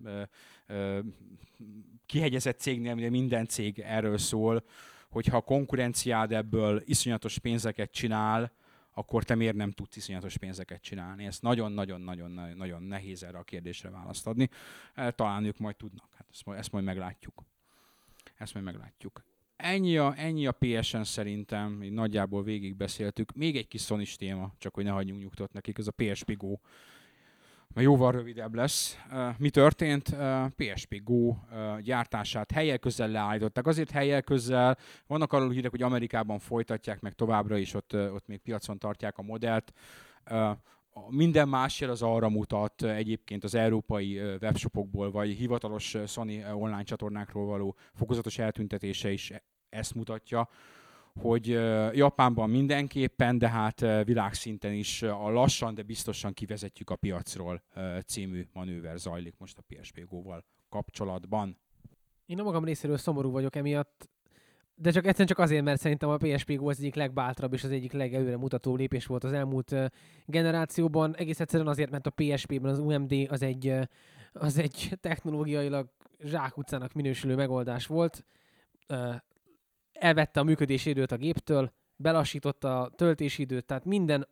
kihegyezett cégnél, mert minden cég erről szól, hogyha a konkurenciád ebből iszonyatos pénzeket csinál, akkor te miért nem tudsz iszonyatos pénzeket csinálni? Ezt nagyon-nagyon-nagyon-nagyon nehéz erre a kérdésre választ adni. Talán ők majd tudnak. Hát ezt majd meglátjuk. Ennyi a PSN szerintem, így nagyjából végigbeszéltük. Még egy kis Sony-s téma, csak hogy ne hagyjunk nyugtot nekik, ez a PSP Go. Mert jóval rövidebb lesz. Mi történt? PSP Go gyártását helyjel közel leállították. Azért helyjel közel, vannak arról hírek, hogy Amerikában folytatják meg továbbra is, ott még piacon tartják a modellt. Minden más jel az arra mutat, egyébként az európai webshopokból, vagy hivatalos Sony online csatornákról való fokozatos eltüntetése is ezt mutatja, hogy Japánban mindenképpen, de hát világszinten is a lassan, de biztosan kivezetjük a piacról című manőver zajlik most a PSP Go-val kapcsolatban. Én a magam részéről szomorú vagyok emiatt, de csak egyszerűen csak azért, mert szerintem a PSP Go az egyik legbátrabb és az egyik legelőre mutató lépés volt az elmúlt generációban. Egész egyszerűen azért, mert a PSP-ben az UMD az egy technológiailag zsákutcának minősülő megoldás volt. Elvette a működési időt a géptől, belassította a töltési időt, tehát minden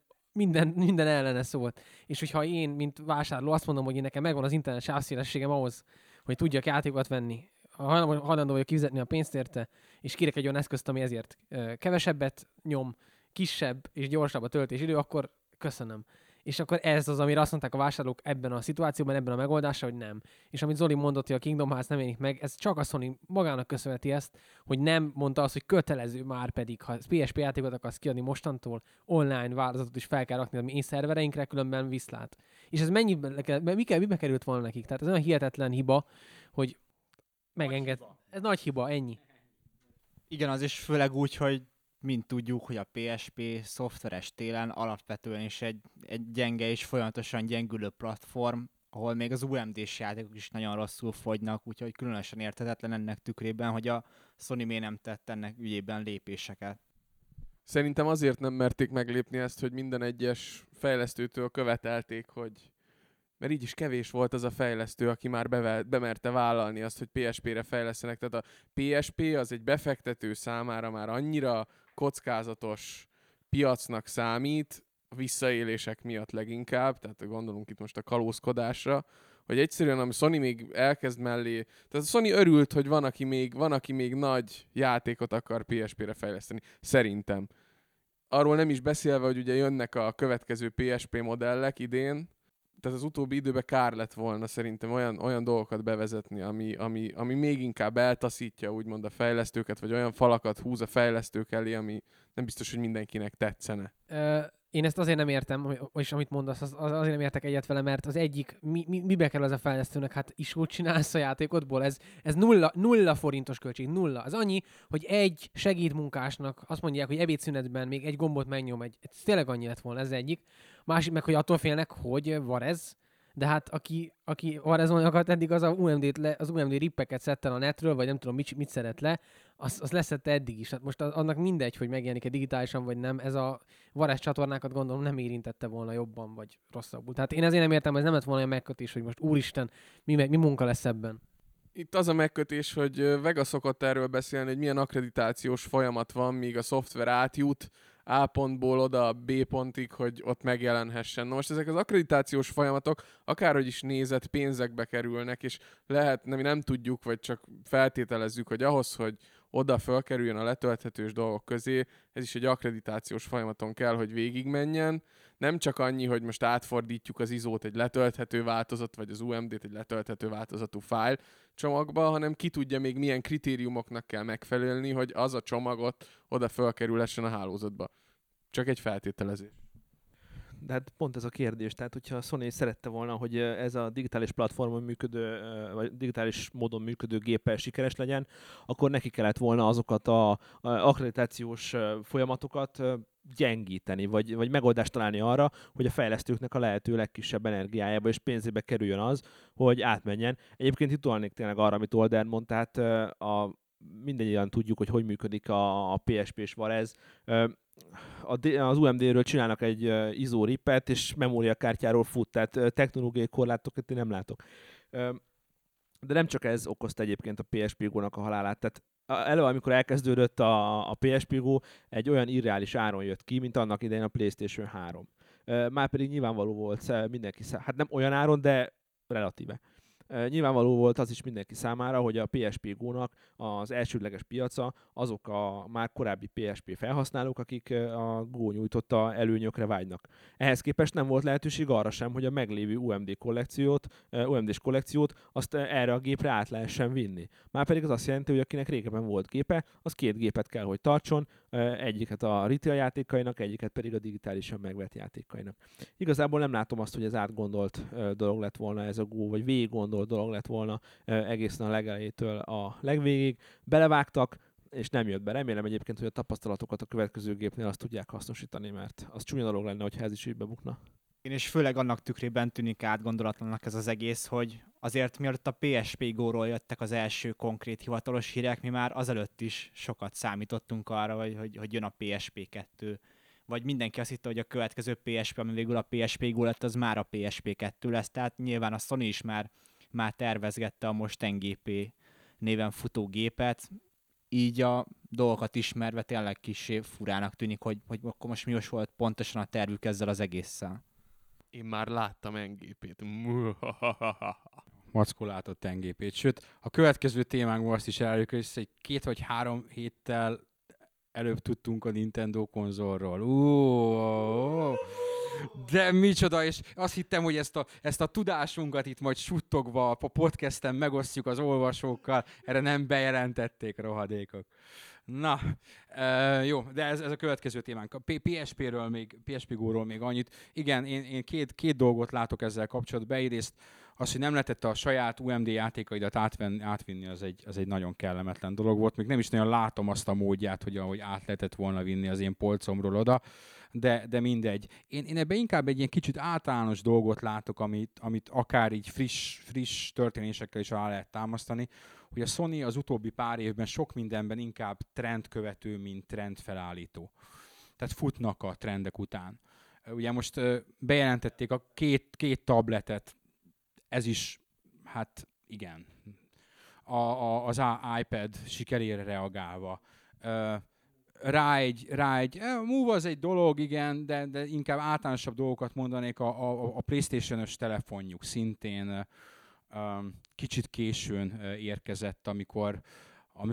ellene szólt. És hogyha én, mint vásárló azt mondom, hogy én nekem megvan az internet sávszélességem ahhoz, hogy tudjak játékokat venni, hajlandó vagyok kifizetni a pénzt érte, és kérek egy olyan eszközt, ami ezért kevesebbet nyom, kisebb és gyorsabb a töltés idő, akkor köszönöm. És akkor ez az, amire azt mondták a vásárlók ebben a szituációban, ebben a megoldással, hogy nem. És amit Zoli mondott, hogy a Kingdom Hearts nem élik meg, ez csak a Sony magának köszönheti ezt, hogy nem mondta azt, hogy kötelező már pedig, ha PSP játékot akarsz kiadni mostantól, online változatot is fel kell rakni a mi szervereinkre, különben viszlát. És ez mibe került volna nekik? Tehát ez olyan hihetetlen hiba, hogy megenged. Nagy hiba. Ez nagy hiba, ennyi. Igen, az is főleg úgy, hogy mind tudjuk, hogy a PSP szoftveres télen alapvetően is egy gyenge és folyamatosan gyengülő platform, ahol még az UMD-s játékok is nagyon rosszul fogynak, úgyhogy különösen érthetetlen ennek tükrében, hogy a Sony még nem tett ennek ügyében lépéseket. Szerintem azért nem merték meglépni ezt, hogy minden egyes fejlesztőtől követelték, hogy... Mert így is kevés volt az a fejlesztő, aki már bemerte vállalni azt, hogy PSP-re fejlesztenek. Tehát a PSP az egy befektető számára már annyira kockázatos piacnak számít, visszaélések miatt leginkább, tehát gondolunk itt most a kalózkodásra, hogy egyszerűen a Sony még elkezd mellé, tehát a Sony örült, hogy van, aki még nagy játékot akar PSP-re fejleszteni, szerintem. Arról nem is beszélve, hogy ugye jönnek a következő PSP modellek idén, tehát az utóbbi időben kár lett volna szerintem olyan dolgokat bevezetni, ami még inkább eltaszítja úgymond a fejlesztőket, vagy olyan falakat húz a fejlesztők elé, ami nem biztos, hogy mindenkinek tetszene. Én ezt azért nem értem, és amit mondasz, azért nem értek egyet vele, mert az egyik, mibe kerül ez a fejlesztőnek? Hát isult csinálsz a játékodból? Ez nulla forintos költség, nulla. Ez annyi, hogy egy segédmunkásnak azt mondják, hogy ebédszünetben még egy gombot megnyom, ez tényleg annyi lett volna, ez egyik. Másik meg, hogy attól félnek, hogy varez, de hát aki varezolni akart eddig, az a az UMD rippeket szedte a netről, vagy nem tudom mit szedett le, az leszette eddig is. Hát most annak mindegy, hogy megjelenik-e digitálisan, vagy nem, ez a varez csatornákat gondolom nem érintette volna jobban, vagy rosszabbul. Tehát én azért nem értem, hogy ez nem lett volna olyan megkötés, hogy most úristen, mi munka lesz ebben. Itt az a megkötés, hogy Vega szokott erről beszélni, hogy milyen akkreditációs folyamat van, míg a szoftver átjut A pontból oda a B pontig, hogy ott megjelenhessen. Na most ezek az akkreditációs folyamatok akárhogy is nézett pénzekbe kerülnek, és lehet, nem tudjuk, vagy csak feltételezzük, hogy ahhoz, hogy oda felkerüljön a letölthetős dolgok közé, ez is egy akkreditációs folyamaton kell, hogy végigmenjen. Nem csak annyi, hogy most átfordítjuk az ISO-t egy letölthető változat, vagy az UMD-t egy letölthető változatú fájl csomagba, hanem ki tudja még milyen kritériumoknak kell megfelelni, hogy az a csomagot oda felkerülhessen a hálózatba. Csak egy feltételezés. De hát pont ez a kérdés. Tehát, hogyha a Sony szerette volna, hogy ez a digitális platformon működő, vagy digitális módon működő géppel sikeres legyen, akkor neki kellett volna azokat az akkreditációs folyamatokat gyengíteni, vagy megoldást találni arra, hogy a fejlesztőknek a lehető legkisebb energiájába és pénzébe kerüljön az, hogy átmenjen. Egyébként itt utalnék tényleg arra, amit Olden mond, tehát mindannyian tudjuk, hogy működik a PSP és Varez. Az UMD-ről csinálnak egy ISO ripet, és memóriakártyáról fut, tehát technológiai korlátokat én nem látok. De nem csak ez okozta egyébként a PSP Go-nak a halálát. Tehát elő, amikor elkezdődött a PSP Go, egy olyan irreális áron jött ki, mint annak idején a PlayStation 3. Márpedig nyilvánvaló volt mindenki számára, hát nem olyan áron, de relatíve. Nyilvánvaló volt az is mindenki számára, hogy a PSP Go-nak az elsődleges piaca azok a már korábbi PSP felhasználók, akik a Go nyújtotta előnyökre vágynak. Ehhez képest nem volt lehetőség arra sem, hogy a meglévő UMD-s kollekciót azt erre a gépre át lehessen vinni. Márpedig az azt jelenti, hogy akinek régebben volt gépe, az két gépet kell, hogy tartson, egyiket a retail játékainak, egyiket pedig a digitálisan megvett játékainak. Igazából nem látom azt, hogy ez átgondolt dolog lett volna ez a Go, vagy végiggondolt dolog lett volna egészen a legelejétől a legvégig. Belevágtak, és nem jött be. Remélem egyébként, hogy a tapasztalatokat a következő gépnél azt tudják hasznosítani, mert az csúnya dolog lenne, hogyha ez is így bebukna. És főleg annak tükrében tűnik átgondolatlanak ez az egész, hogy azért mielőtt a PSP Go-ról jöttek az első konkrét hivatalos hírek, mi már azelőtt is sokat számítottunk arra, hogy jön a PSP 2. Vagy mindenki azt hitte, hogy a következő PSP, ami végül a PSP Go lett, az már a PSP 2 lesz. Tehát nyilván a Sony is már tervezgette a most NGP néven futó gépet. Így a dolgokat ismerve tényleg kicsi furának tűnik, hogy akkor most mi volt pontosan a tervük ezzel az egésszel. Én már láttam NGP-t. Mackó látott NGP-t. Sőt, a következő témánkban azt is elérjük, hogy egy 2 vagy 3 héttel előbb tudtunk a Nintendo konzolról. De micsoda, és azt hittem, hogy ezt a tudásunkat itt majd suttogva a podcasten megosztjuk az olvasókkal, erre nem bejelentették, rohadékok. Na, jó, de ez a következő témánk. A PSP Go-ról még annyit. Igen, én két dolgot látok ezzel kapcsolatban. Egyrészt az, hogy nem lehetett a saját UMD játékaidat átvinni, az egy nagyon kellemetlen dolog volt. Még nem is nagyon látom azt a módját, hogy ahogy át lehetett volna vinni az én polcomról oda, de mindegy. Én ebben inkább egy ilyen kicsit általános dolgot látok, amit akár így friss történésekkel is alá lehet támasztani, hogy a Sony az utóbbi pár évben sok mindenben inkább trendkövető, mint trendfelállító. Tehát futnak a trendek után. Ugye most bejelentették a két tabletet, ez is, hát igen, az iPad sikerére reagálva. Rá egy múlva az egy dolog, igen, de inkább általánosabb dolgokat mondanék, a PlayStation-ös telefonjuk szintén kicsit későn érkezett, amikor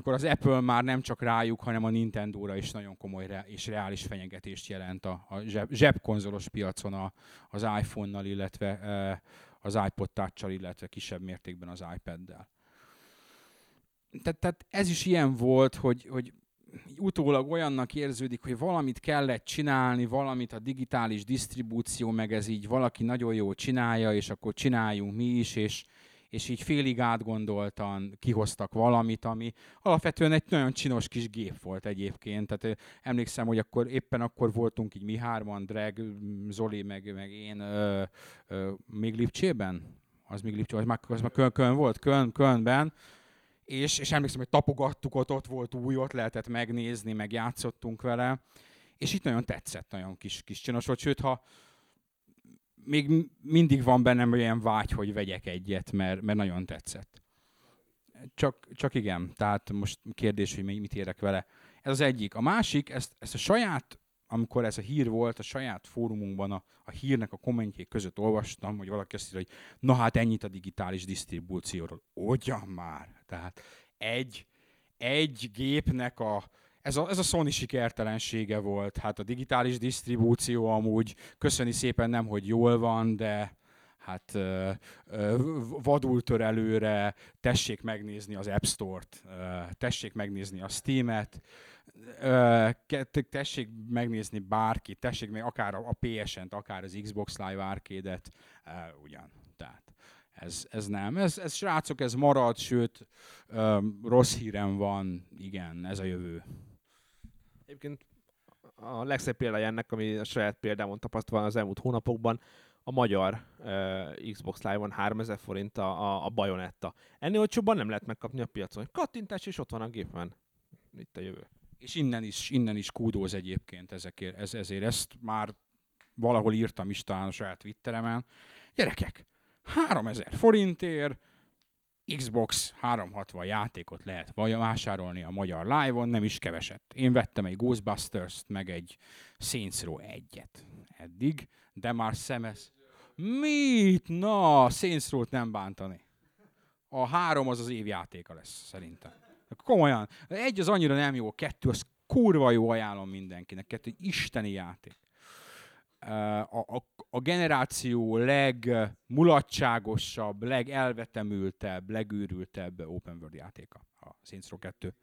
az Apple már nem csak rájuk, hanem a Nintendóra is nagyon komoly és reális fenyegetést jelent a zsebkonzolos piacon az iPhone-nal, illetve az iPod Touch-sal, illetve kisebb mértékben az iPad-del. Tehát ez is ilyen volt, hogy utólag olyannak érződik, hogy valamit kellett csinálni, valamit a digitális disztribúció, meg ez így valaki nagyon jól csinálja, és akkor csináljunk mi is, és így félig átgondoltan kihoztak valamit, ami alapvetően egy nagyon csinos kis gép volt egyébként. Tehát emlékszem, hogy éppen akkor voltunk így mi hárman, Dreg, Zoli, meg én még Lipcsében? Az még Lipcsé, az már Köln volt, Kölnben. És emlékszem, hogy tapogattuk, ott volt új, ott lehetett megnézni, meg játszottunk vele. És itt nagyon tetszett, nagyon kis csinos volt, sőt, ha még mindig van bennem olyan vágy, hogy vegyek egyet, mert nagyon tetszett. Csak igen, tehát most kérdés, hogy még mit érek vele. Ez az egyik. A másik, ezt a saját, amikor ez a hír volt, a saját fórumunkban a hírnek a kommentjei között olvastam, hogy valaki azt írja, hogy na hát ennyit a digitális disztribúcióról. Ugyan már! Tehát egy gépnek Ez a Sony sikertelensége volt. Hát a digitális disztribúció amúgy köszöni szépen nem, hogy jól van, de hát vadul tör előre, tessék megnézni az App Store-t, tessék megnézni a Steam-et, tessék megnézni bárkit, tessék meg akár a PS-t, akár az Xbox Live Arcade-et, ugyan. Tehát ez nem. Ez srácok, ez marad, sőt, rossz hírem van, igen, ez a jövő. Egyébként a legszebb példája ennek, ami a saját példámon tapasztalva az elmúlt hónapokban, a magyar Xbox Live-on 3000 forint a Bajonetta. Ennél olcsóbban nem lehet megkapni a piacon. Kattintás, és ott van a gépen. Itt a jövő. És innen is kúdóz egyébként ezekért. Ezért ezt már valahol írtam is talán a saját Twitteremen. Gyerekek, 3000 forintért Xbox 360 játékot lehet vásárolni a magyar Live-on, nem is keveset. Én vettem egy Ghostbusters-t, meg egy Saints Row 1-et eddig, de már szemez... Mit? Na, Saints Row-t nem bántani. A 3 az év játéka lesz, szerintem. Komolyan. 1 az annyira nem jó, 2 az kurva jó, ajánlom mindenkinek. 2 egy isteni játék. A generáció legmulatságosabb, legelvetemültebb, legőrültebb open world játéka, a Saints Row 2.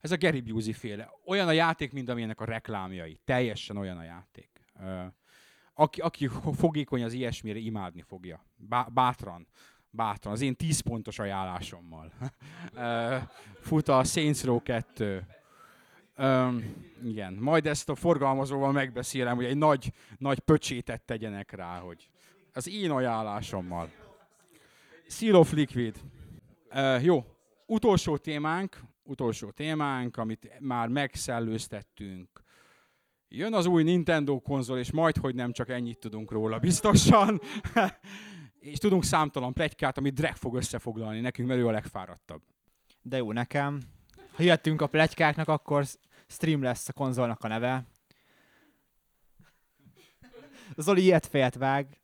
Ez a Gary Busey féle. Olyan a játék, mint amilyenek a reklámjai. Teljesen olyan a játék. Aki fogékony az ilyesmire, imádni fogja. Bátran. Az én 10 pontos ajánlásommal. Fut a Saints Row 2. Igen, majd ezt a forgalmazóval megbeszélem, hogy egy nagy pöcsétet tegyenek rá, hogy az én ajánlásommal. Seal of Liquid. Jó, utolsó témánk, amit már megszellőztettünk. Jön az új Nintendo konzol, és majdhogy nem csak ennyit tudunk róla, biztosan. És tudunk számtalan pletykát, amit Dreg fog összefoglalni nekünk, mert ő a legfáradtabb. De jó nekem. Ha jöttünk a pletykáknak, akkor stream lesz a konzolnak a neve. Zoli ilyet fejet vág,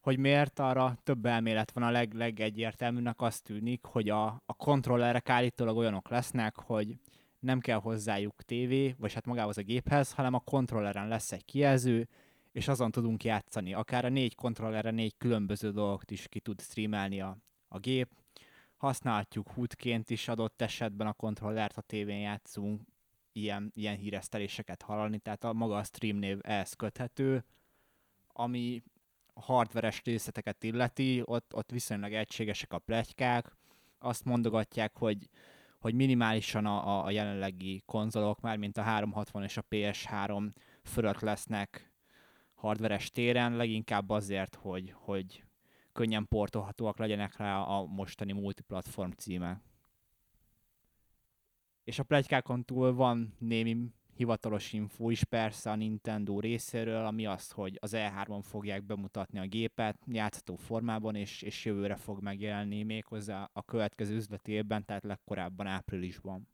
hogy miért, arra több elmélet van, a legegyértelműnek azt tűnik, hogy a kontrollerek állítólag olyanok lesznek, hogy nem kell hozzájuk tévé, vagy hát magához a géphez, hanem a kontrolleren lesz egy kijelző, és azon tudunk játszani. Akár a 4 kontrollerre 4 különböző dolgot is ki tud streamelni a gép. Használhatjuk hútként is adott esetben a kontrollert, ha tévén játszunk, ilyen híreszteléseket hallani, tehát maga a stream név ehhez köthető, ami hardveres részleteket illeti, ott viszonylag egységesek a pletykák, azt mondogatják, hogy minimálisan a jelenlegi konzolok, mármint a 360 és a PS3 fölött lesznek hardveres téren, leginkább azért, hogy könnyen portolhatóak legyenek rá a mostani multiplatform címe. És a pletykákon túl van némi hivatalos infó is persze a Nintendo részéről, ami az, hogy az E3-on fogják bemutatni a gépet játszható formában, és jövőre fog megjelenni méghozzá a következő üzleti évben, tehát legkorábban áprilisban.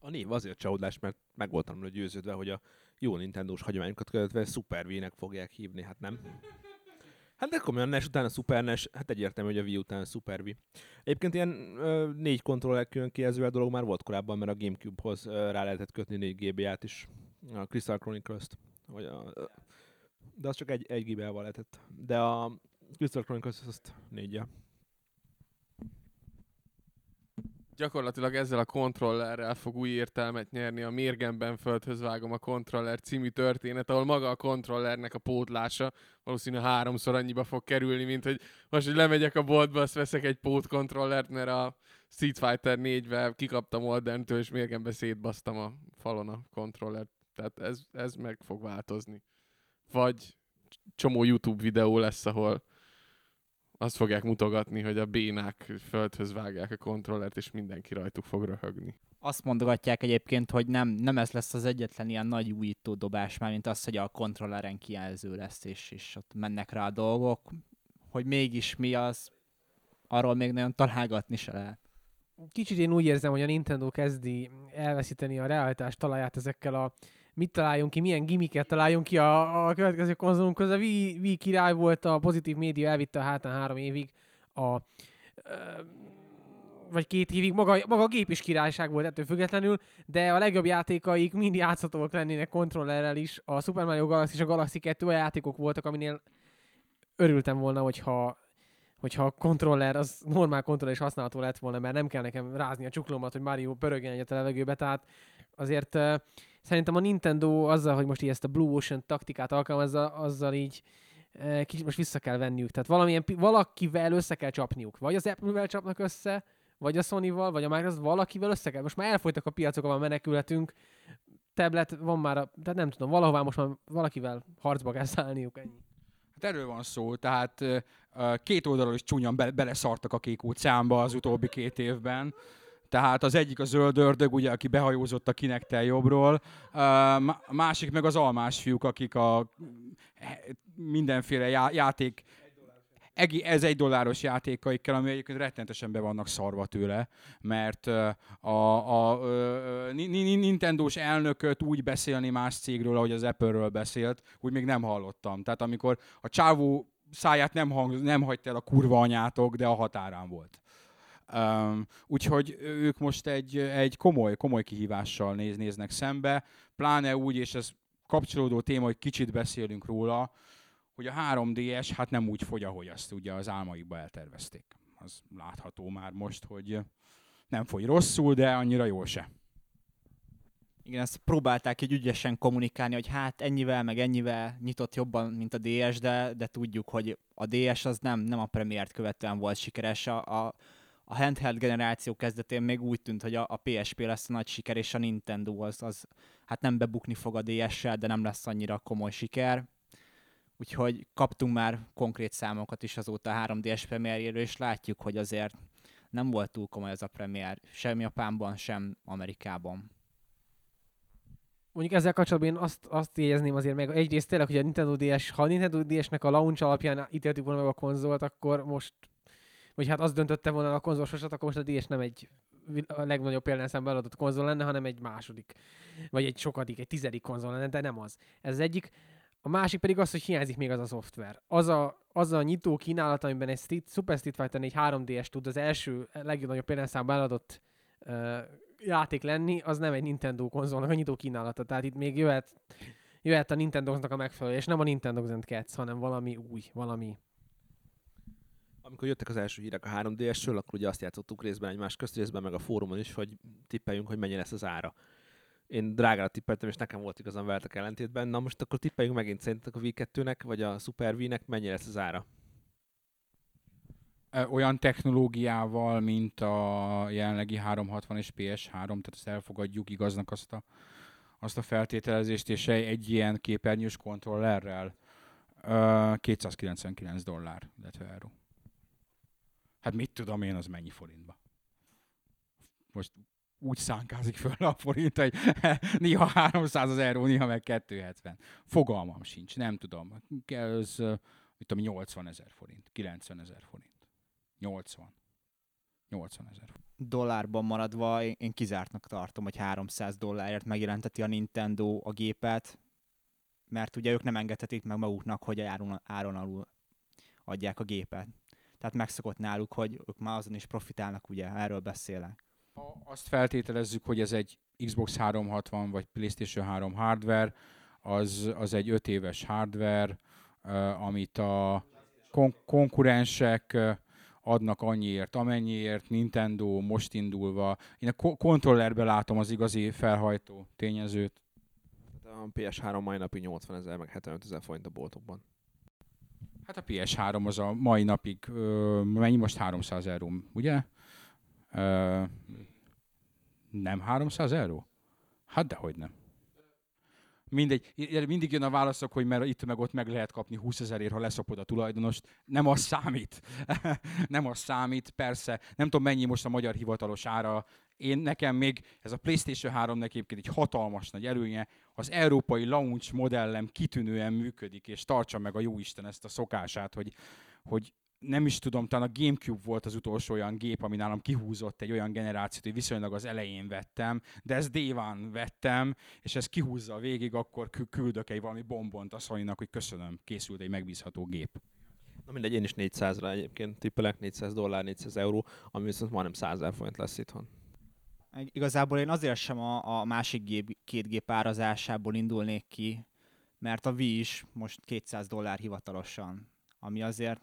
A név azért csalódás, mert meg voltam róla győződve, hogy a jó Nintendo-s hagyományokat követve Super V-nek fogják hívni, hát nem. Hát de komolyan, NES után a Super NES, hát egyértelmű, hogy a Wii után a Super Wii. Egyébként ilyen 4 kontroller külön kijelzővel dolog már volt korábban, mert a Gamecube-hoz rá lehetett kötni 4 GB-ját is. A Crystal Chronicles-t. De az csak 1 GB-vel lehetett. De a Crystal Chronicles azt 4-jel. Gyakorlatilag ezzel a kontrollerrel fog új értelmet nyerni a Mérgemben földhöz vágom a kontroller című történet, ahol maga a kontrollernek a pótlása valószínűleg 3-szor annyiba fog kerülni, mint hogy most, hogy lemegyek a boltba, azt veszek egy pótkontrollert, mert a Street Fighter 4-vel kikaptam Olderntől, és Mérgembe szétbasztam a falon a kontrollert. Tehát ez meg fog változni. Vagy csomó YouTube videó lesz, ahol azt fogják mutogatni, hogy a bénák földhöz vágják a kontrollert, és mindenki rajtuk fog röhögni. Azt mondogatják egyébként, hogy nem ez lesz az egyetlen ilyen nagy újító dobás, mármint az, hogy a kontrolleren kijelző lesz, és ott mennek rá a dolgok. Hogy mégis mi az, arról még nagyon találgatni se lehet. Kicsit én úgy érzem, hogy a Nintendo kezdi elveszíteni a realitás talaját ezekkel a mit találjunk ki, milyen gimiket találjunk ki a következő konzolunkhoz. A Wii király volt, a pozitív média elvitte a hátán 3 évig, vagy 2 évig, maga a gép is királyság volt ettől függetlenül, de a legjobb játékaik mind játszhatóak lennének kontrollerrel is. A Super Mario Galaxy és a Galaxy 2 olyan játékok voltak, aminél örültem volna, hogyha a kontroller, az normál kontroller is használható lett volna, mert nem kell nekem rázni a csuklómat, hogy Mario pörögjen egyet a levegőbe, tehát azért szerintem a Nintendo azzal, hogy most így ezt a Blue Ocean taktikát alkalmazza, azzal így kicsit most vissza kell venniük. Tehát valakivel össze kell csapniuk. Vagy az Apple-vel csapnak össze, vagy a Sony-val, vagy a Microsoft, valakivel össze kell. Most már elfogytak a piacok, ahol menekülhetünk. Tablet van már, tehát nem tudom, valahová most már valakivel harcba kell szállniuk, ennyi. Hát erről van szó, tehát 2 oldalról is csúnyan beleszartak a kék óceánba az utóbbi 2 évben. Tehát az egyik a zöld ördög, ugye, aki behajózott a kinektel jobbról, a másik meg az almás fiúk, akik a mindenféle játék, ez $1 játékaikkel, ami egyébként rettenetesen be vannak szarva tőle, mert a Nintendós elnököt úgy beszélni más cégről, ahogy az Apple-ről beszélt, úgy még nem hallottam. Tehát amikor a csávó száját nem hagyta el a kurva anyátok, de a határán volt. Úgyhogy ők most egy komoly kihívással néznek szembe, pláne úgy, és ez kapcsolódó téma, hogy kicsit beszélünk róla, hogy a 3DS hát nem úgy fogy, ahogy azt ugye az álmaikba eltervezték. Az látható már most, hogy nem fogy rosszul, de annyira jól se. Igen, ezt próbálták így ügyesen kommunikálni, hogy hát ennyivel, meg ennyivel nyitott jobban, mint a DS, de tudjuk, hogy a DS az nem a premiért követően volt sikeres, a a handheld generáció kezdetén még úgy tűnt, hogy a PSP lesz a nagy siker, és a Nintendo az hát nem bebukni fog a DS-sel, de nem lesz annyira komoly siker. Úgyhogy kaptunk már konkrét számokat is azóta a 3DS premierjéről, és látjuk, hogy azért nem volt túl komoly ez a premier, sem Japánban, sem Amerikában. Mondjuk ezzel kapcsolatban én azt jegyezném azért meg, egyrészt tényleg, hogy a Nintendo DS, ha a Nintendo DS-nek a launch alapján ítéltük volna meg a konzolt, akkor most, vagy hát azt döntötte volna a konzol sorsát, akkor most a DS nem egy a legnagyobb példányszámban eladott konzol lenne, hanem egy második, vagy egy sokadik, egy tizedik konzol lenne, de nem az. Ez az egyik. A másik pedig az, hogy hiányzik még az a szoftver. Az a nyitó kínálat, amiben egy Super Street Fighter 4 3DS tud az első legnagyobb példányszámban eladott játék lenni, az nem egy Nintendo konzolnak a nyitó kínálata. Tehát itt még jöhet a Nintendo-nak a megfelelő, és nem a Nintendo Cats, hanem valami új, valami. Amikor jöttek az első hírek a 3DS-ről, akkor ugye azt játszottuk részben egymás közt, részben meg a fórumon is, hogy tippeljünk, hogy mennyi lesz az ára. Én drágára tippeltem, és nekem volt igazán veletek ellentétben. Na most akkor tippeljünk megint, szerintetek a Wii 2-nek, vagy a Super Wii-nek mennyi lesz az ára? Olyan technológiával, mint a jelenlegi 360 és PS3, tehát ezt elfogadjuk igaznak azt a feltételezést, és egy ilyen képernyős kontrollerrel $299, illetve euró. Hát mit tudom én, az mennyi forintba? Most úgy szánkázik föl a forint, hogy néha 300 az euró, néha meg 270. Fogalmam sincs, nem tudom. Ez, mit tudom, 80,000 forint, 90,000 forint. 80 ezer. Dollárban maradva én kizártnak tartom, hogy $300 megjelenteti a Nintendo a gépet, mert ugye ők nem engedhetik meg maguknak, hogy áron alul adják a gépet. Tehát megszokott náluk, hogy ők már azon is profitálnak, ugye, erről beszélek. Ha azt feltételezzük, hogy ez egy Xbox 360 vagy PlayStation 3 hardware, az egy 5 éves hardware, amit a konkurensek adnak annyiért, amennyiért, Nintendo most indulva. Én a kontrollerben látom az igazi felhajtó tényezőt. A PS3 mai napi 80,000 meg 75,000 forint a boltokban. Hát a PS3 az a mai napig, mennyi most? 300 euró, ugye? Nem 300 euró? Hát dehogy nem. Mindegy, mindig jön a válaszok, hogy mert itt meg ott meg lehet kapni 20,000-ért, ha leszopod a tulajdonost. Nem az számít. Nem az számít, persze. Nem tudom, mennyi most a magyar hivatalos ára. Nekem még ez a PlayStation 3-nek egyébként egy hatalmas nagy előnye. Az európai launch modellem kitűnően működik, és tartsa meg a jóisten ezt a szokását, hogy nem is tudom, talán a Gamecube volt az utolsó olyan gép, ami nálam kihúzott egy olyan generációt, hogy viszonylag az elején vettem, de ezt déván vettem, és ez kihúzza a végig, akkor küldök egy valami bombont a Sony-nak, hogy köszönöm, készült egy megbízható gép. Na mindegy, én is 400-ra egyébként tippelek, $400, 400 euró, ami viszont majdnem 100,000 forint lesz itthon. Igazából én azért sem a másik két gép árazásából indulnék ki, mert a Wii is most $200 hivatalosan, ami azért...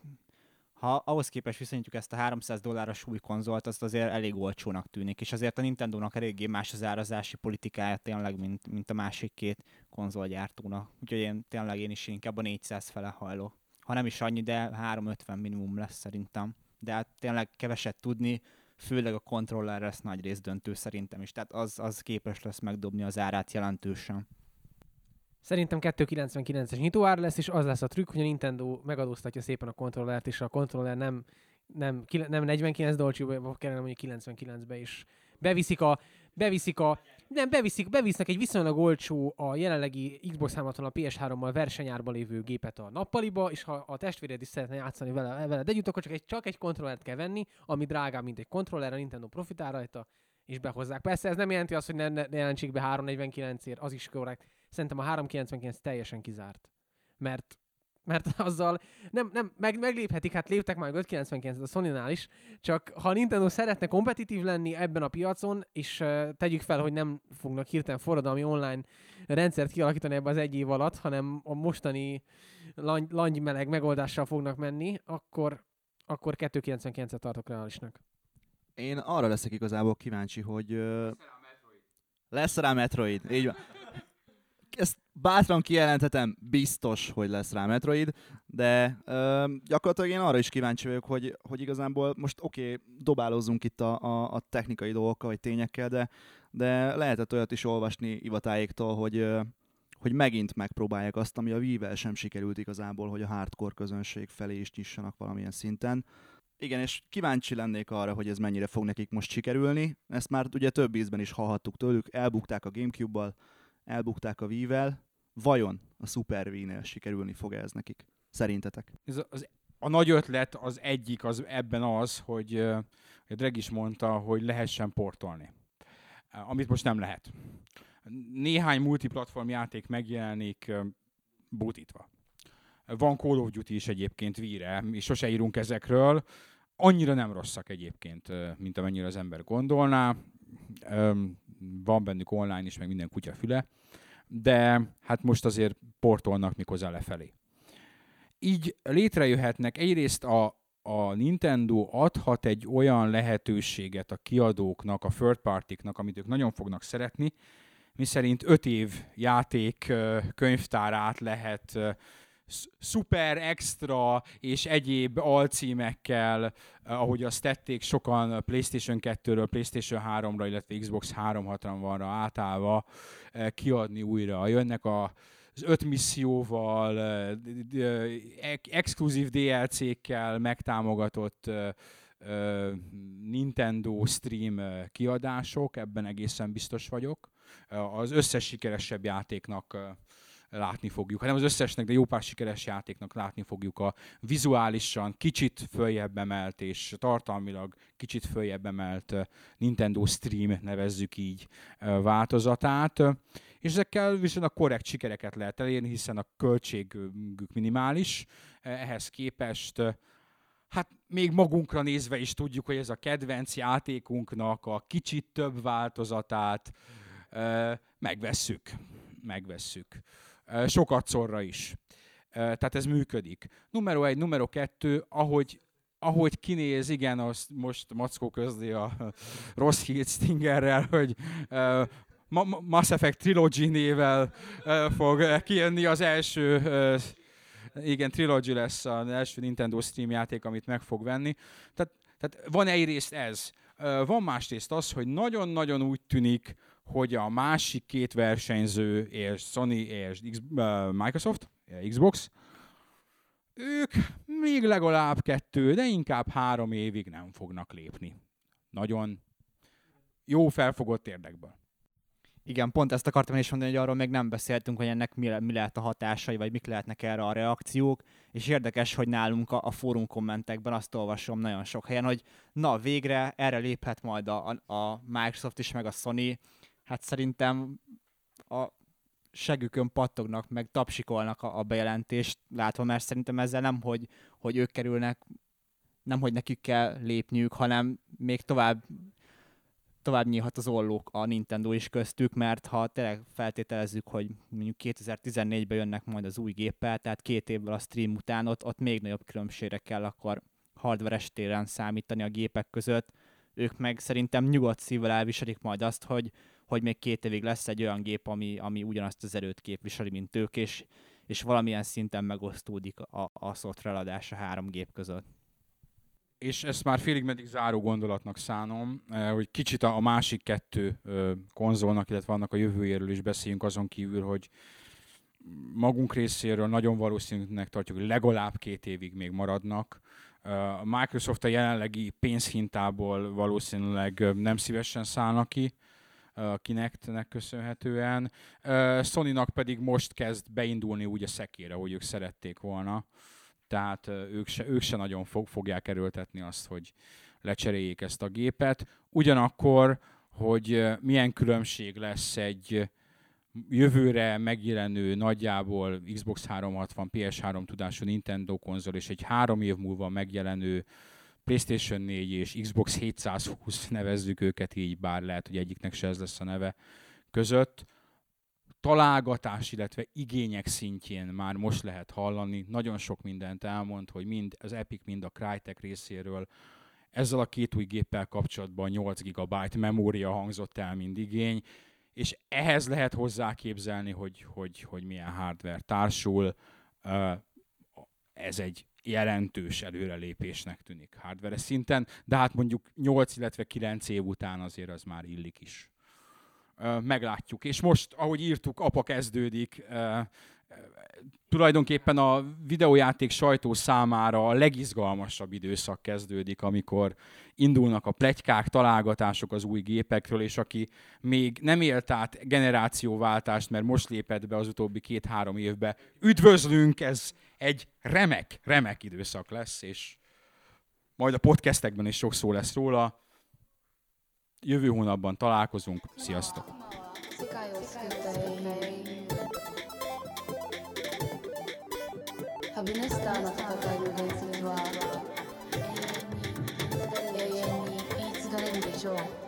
Ha ahhoz képest viszonyítjuk ezt a $300-as új konzolt, azt azért elég olcsónak tűnik, és azért a Nintendónak eléggé más az árazási politikája tényleg, mint a másik két konzolgyártónak. Úgyhogy én is inkább a 400 fele hajlok. Ha nem is annyi, de 350 minimum lesz szerintem. De hát tényleg keveset tudni, főleg a kontroller lesz nagy rész döntő szerintem is. Tehát az képes lesz megdobni az árát jelentősen. Szerintem 299-es nyitóár lesz, és az lesz a trükk, hogy a Nintendo megadóztatja szépen a kontrollert, és a kontroller nem 49 dolcsiba kellene, mondjuk 99-be is. Bevisznek egy viszonylag olcsó a jelenlegi Xbox 360-al, a PS3-mal versenyárba lévő gépet a nappaliba, és ha a testvéred is szeretne játszani veled együtt, akkor csak egy kontrollert kell venni, ami drágább, mint egy kontroller, a Nintendo profitál rajta, és behozzák. Persze ez nem jelenti azt, hogy ne jelentsék be 349-ért, az is korrekt. Szerintem a 399 teljesen kizárt. Mert azzal nem megléphetik, hát léptek már 599-et a Sony-nál is, csak ha Nintendo szeretne kompetitív lenni ebben a piacon, és tegyük fel, hogy nem fognak hirtelen forradalmi online rendszert kialakítani ebbe az egy év alatt, hanem a mostani langymeleg megoldással fognak menni, akkor 299-et tartok reálisnak. Én arra leszek igazából kíváncsi, hogy... Lesz rá Metroid. Így van. ezt bátran kijelenthetem, biztos, hogy lesz rá Metroid, de gyakorlatilag én arra is kíváncsi vagyok, hogy igazából most oké, dobálózzunk itt a technikai dolgokkal, vagy tényekkel, de lehetett olyat is olvasni Iwatáéktól, hogy megint megpróbálják azt, ami a Wii-vel sem sikerült igazából, hogy a hardcore közönség felé is nyissanak valamilyen szinten. Igen, és kíváncsi lennék arra, hogy ez mennyire fog nekik most sikerülni. Ezt már ugye több ízben is hallhattuk tőlük, elbukták a Gamecube-bal, elbukták a Wii-vel. Vajon a Super Wii-nél sikerülni fog ez nekik? Szerintetek? Ez a nagy ötlet az egyik az ebben az, hogy a Dreg is mondta, hogy lehessen portolni. Amit most nem lehet. Néhány multiplatform játék megjelenik butítva. Van Call of Duty is egyébként Wii-re, mi sose írunk ezekről. Annyira nem rosszak egyébként, mint amennyire az ember gondolná. Van bennük online is, meg minden kutyafüle. De hát most azért portolnak mikozzá lefelé. Így létrejöhetnek egyrészt a Nintendo adhat egy olyan lehetőséget a kiadóknak, a third party-knak, amit ők nagyon fognak szeretni, miszerint 5 év játék könyvtárát lehet szuper, extra és egyéb alcímekkel, ahogy azt tették sokan PlayStation 2-ről, PlayStation 3-ra, illetve Xbox 360-ra átállva kiadni újra. Jönnek az 5 misszióval, exkluzív DLC-kkel megtámogatott Nintendo Stream kiadások, ebben egészen biztos vagyok. Az összes sikeresebb játéknak látni fogjuk, hanem az összesnek, de jó pár sikeres játéknak látni fogjuk a vizuálisan kicsit följebb emelt és tartalmilag kicsit följebb emelt Nintendo Stream, nevezzük így, változatát. És ezekkel viszont a korrekt sikereket lehet elérni, hiszen a költségük minimális. Ehhez képest hát még magunkra nézve is tudjuk, hogy ez a kedvenc játékunknak a kicsit több változatát megvesszük. Sokat szorra is. Tehát ez működik. Numero 1, numero 2, ahogy kinéz, igen, azt most Mackó közli a rossz hírt Stingerrel, hogy Mass Effect Trilogy nével fog kijönni az első, igen, Trilogy lesz az első Nintendo Stream játék, amit meg fog venni. Tehát van egyrészt ez. Van másrészt az, hogy nagyon-nagyon úgy tűnik, hogy a másik 2 versenyző, és Sony és Microsoft, Xbox, ők még legalább 2, de inkább 3 évig nem fognak lépni. Nagyon jó felfogott érdekből. Igen, pont ezt akartam is mondani, hogy arról még nem beszéltünk, hogy ennek mi lehet a hatásai, vagy mik lehetnek erre a reakciók, és érdekes, hogy nálunk a fórum kommentekben azt olvasom nagyon sok helyen, hogy na, végre erre léphet majd a Microsoft is, meg a Sony. Hát szerintem a segükön pattognak, meg tapsikolnak a bejelentést látva, mert szerintem ezzel nem, hogy ők kerülnek, nem, hogy nekik kell lépniük, hanem még tovább nyílhat az ollók a Nintendo is köztük, mert ha tényleg feltételezzük, hogy mondjuk 2014-ben jönnek majd az új géppel, tehát 2 évvel a stream után ott még nagyobb különbségre kell akkor hardveres téren számítani a gépek között. Ők meg szerintem nyugodt szívvel elviselik majd azt, hogy még 2 évig lesz egy olyan gép, ami ugyanazt az erőt képviseli, mint ők, és valamilyen szinten megosztódik a szoftvereladás a 3 gép között. És ezt már félig meddig záró gondolatnak szánom, hogy kicsit a másik 2 konzolnak, illetve annak a jövőjéről is beszéljünk azon kívül, hogy magunk részéről nagyon valószínűnek tartjuk, hogy legalább 2 évig még maradnak. A Microsoft a jelenlegi pénzhintából valószínűleg nem szívesen szállnak ki, a Kinect-nek köszönhetően. Sony-nak pedig most kezd beindulni úgy a szekére, hogy ők szerették volna. Tehát ők se nagyon fogják erőltetni azt, hogy lecseréljék ezt a gépet. Ugyanakkor, hogy milyen különbség lesz egy jövőre megjelenő nagyjából Xbox 360, PS3 tudású Nintendo konzol és egy 3 év múlva megjelenő PlayStation 4 és Xbox 720, nevezzük őket így, bár lehet, hogy egyiknek se ez lesz a neve, között. Találgatás, illetve igények szintjén már most lehet hallani. Nagyon sok mindent elmond, hogy mind az Epic, mind a Crytek részéről ezzel a 2 új géppel kapcsolatban 8 GB memória hangzott el, mint igény. és ehhez lehet hozzáképzelni, hogy milyen hardware társul. Ez egy jelentős előrelépésnek tűnik hardware szinten, de hát mondjuk 8, illetve 9 év után azért az már illik is. Meglátjuk. És most, ahogy írtuk, apa kezdődik. Tulajdonképpen a videójáték sajtó számára a legizgalmasabb időszak kezdődik, amikor indulnak a pletykák, találgatások az új gépekről, és aki még nem élt át generációváltást, mert most lépett be az utóbbi 2-3 évbe, üdvözlünk, ez egy remek időszak lesz, és majd a podcastekben is sok szó lesz róla. Jövő hónapban találkozunk. Sziasztok! It's gonna be the show.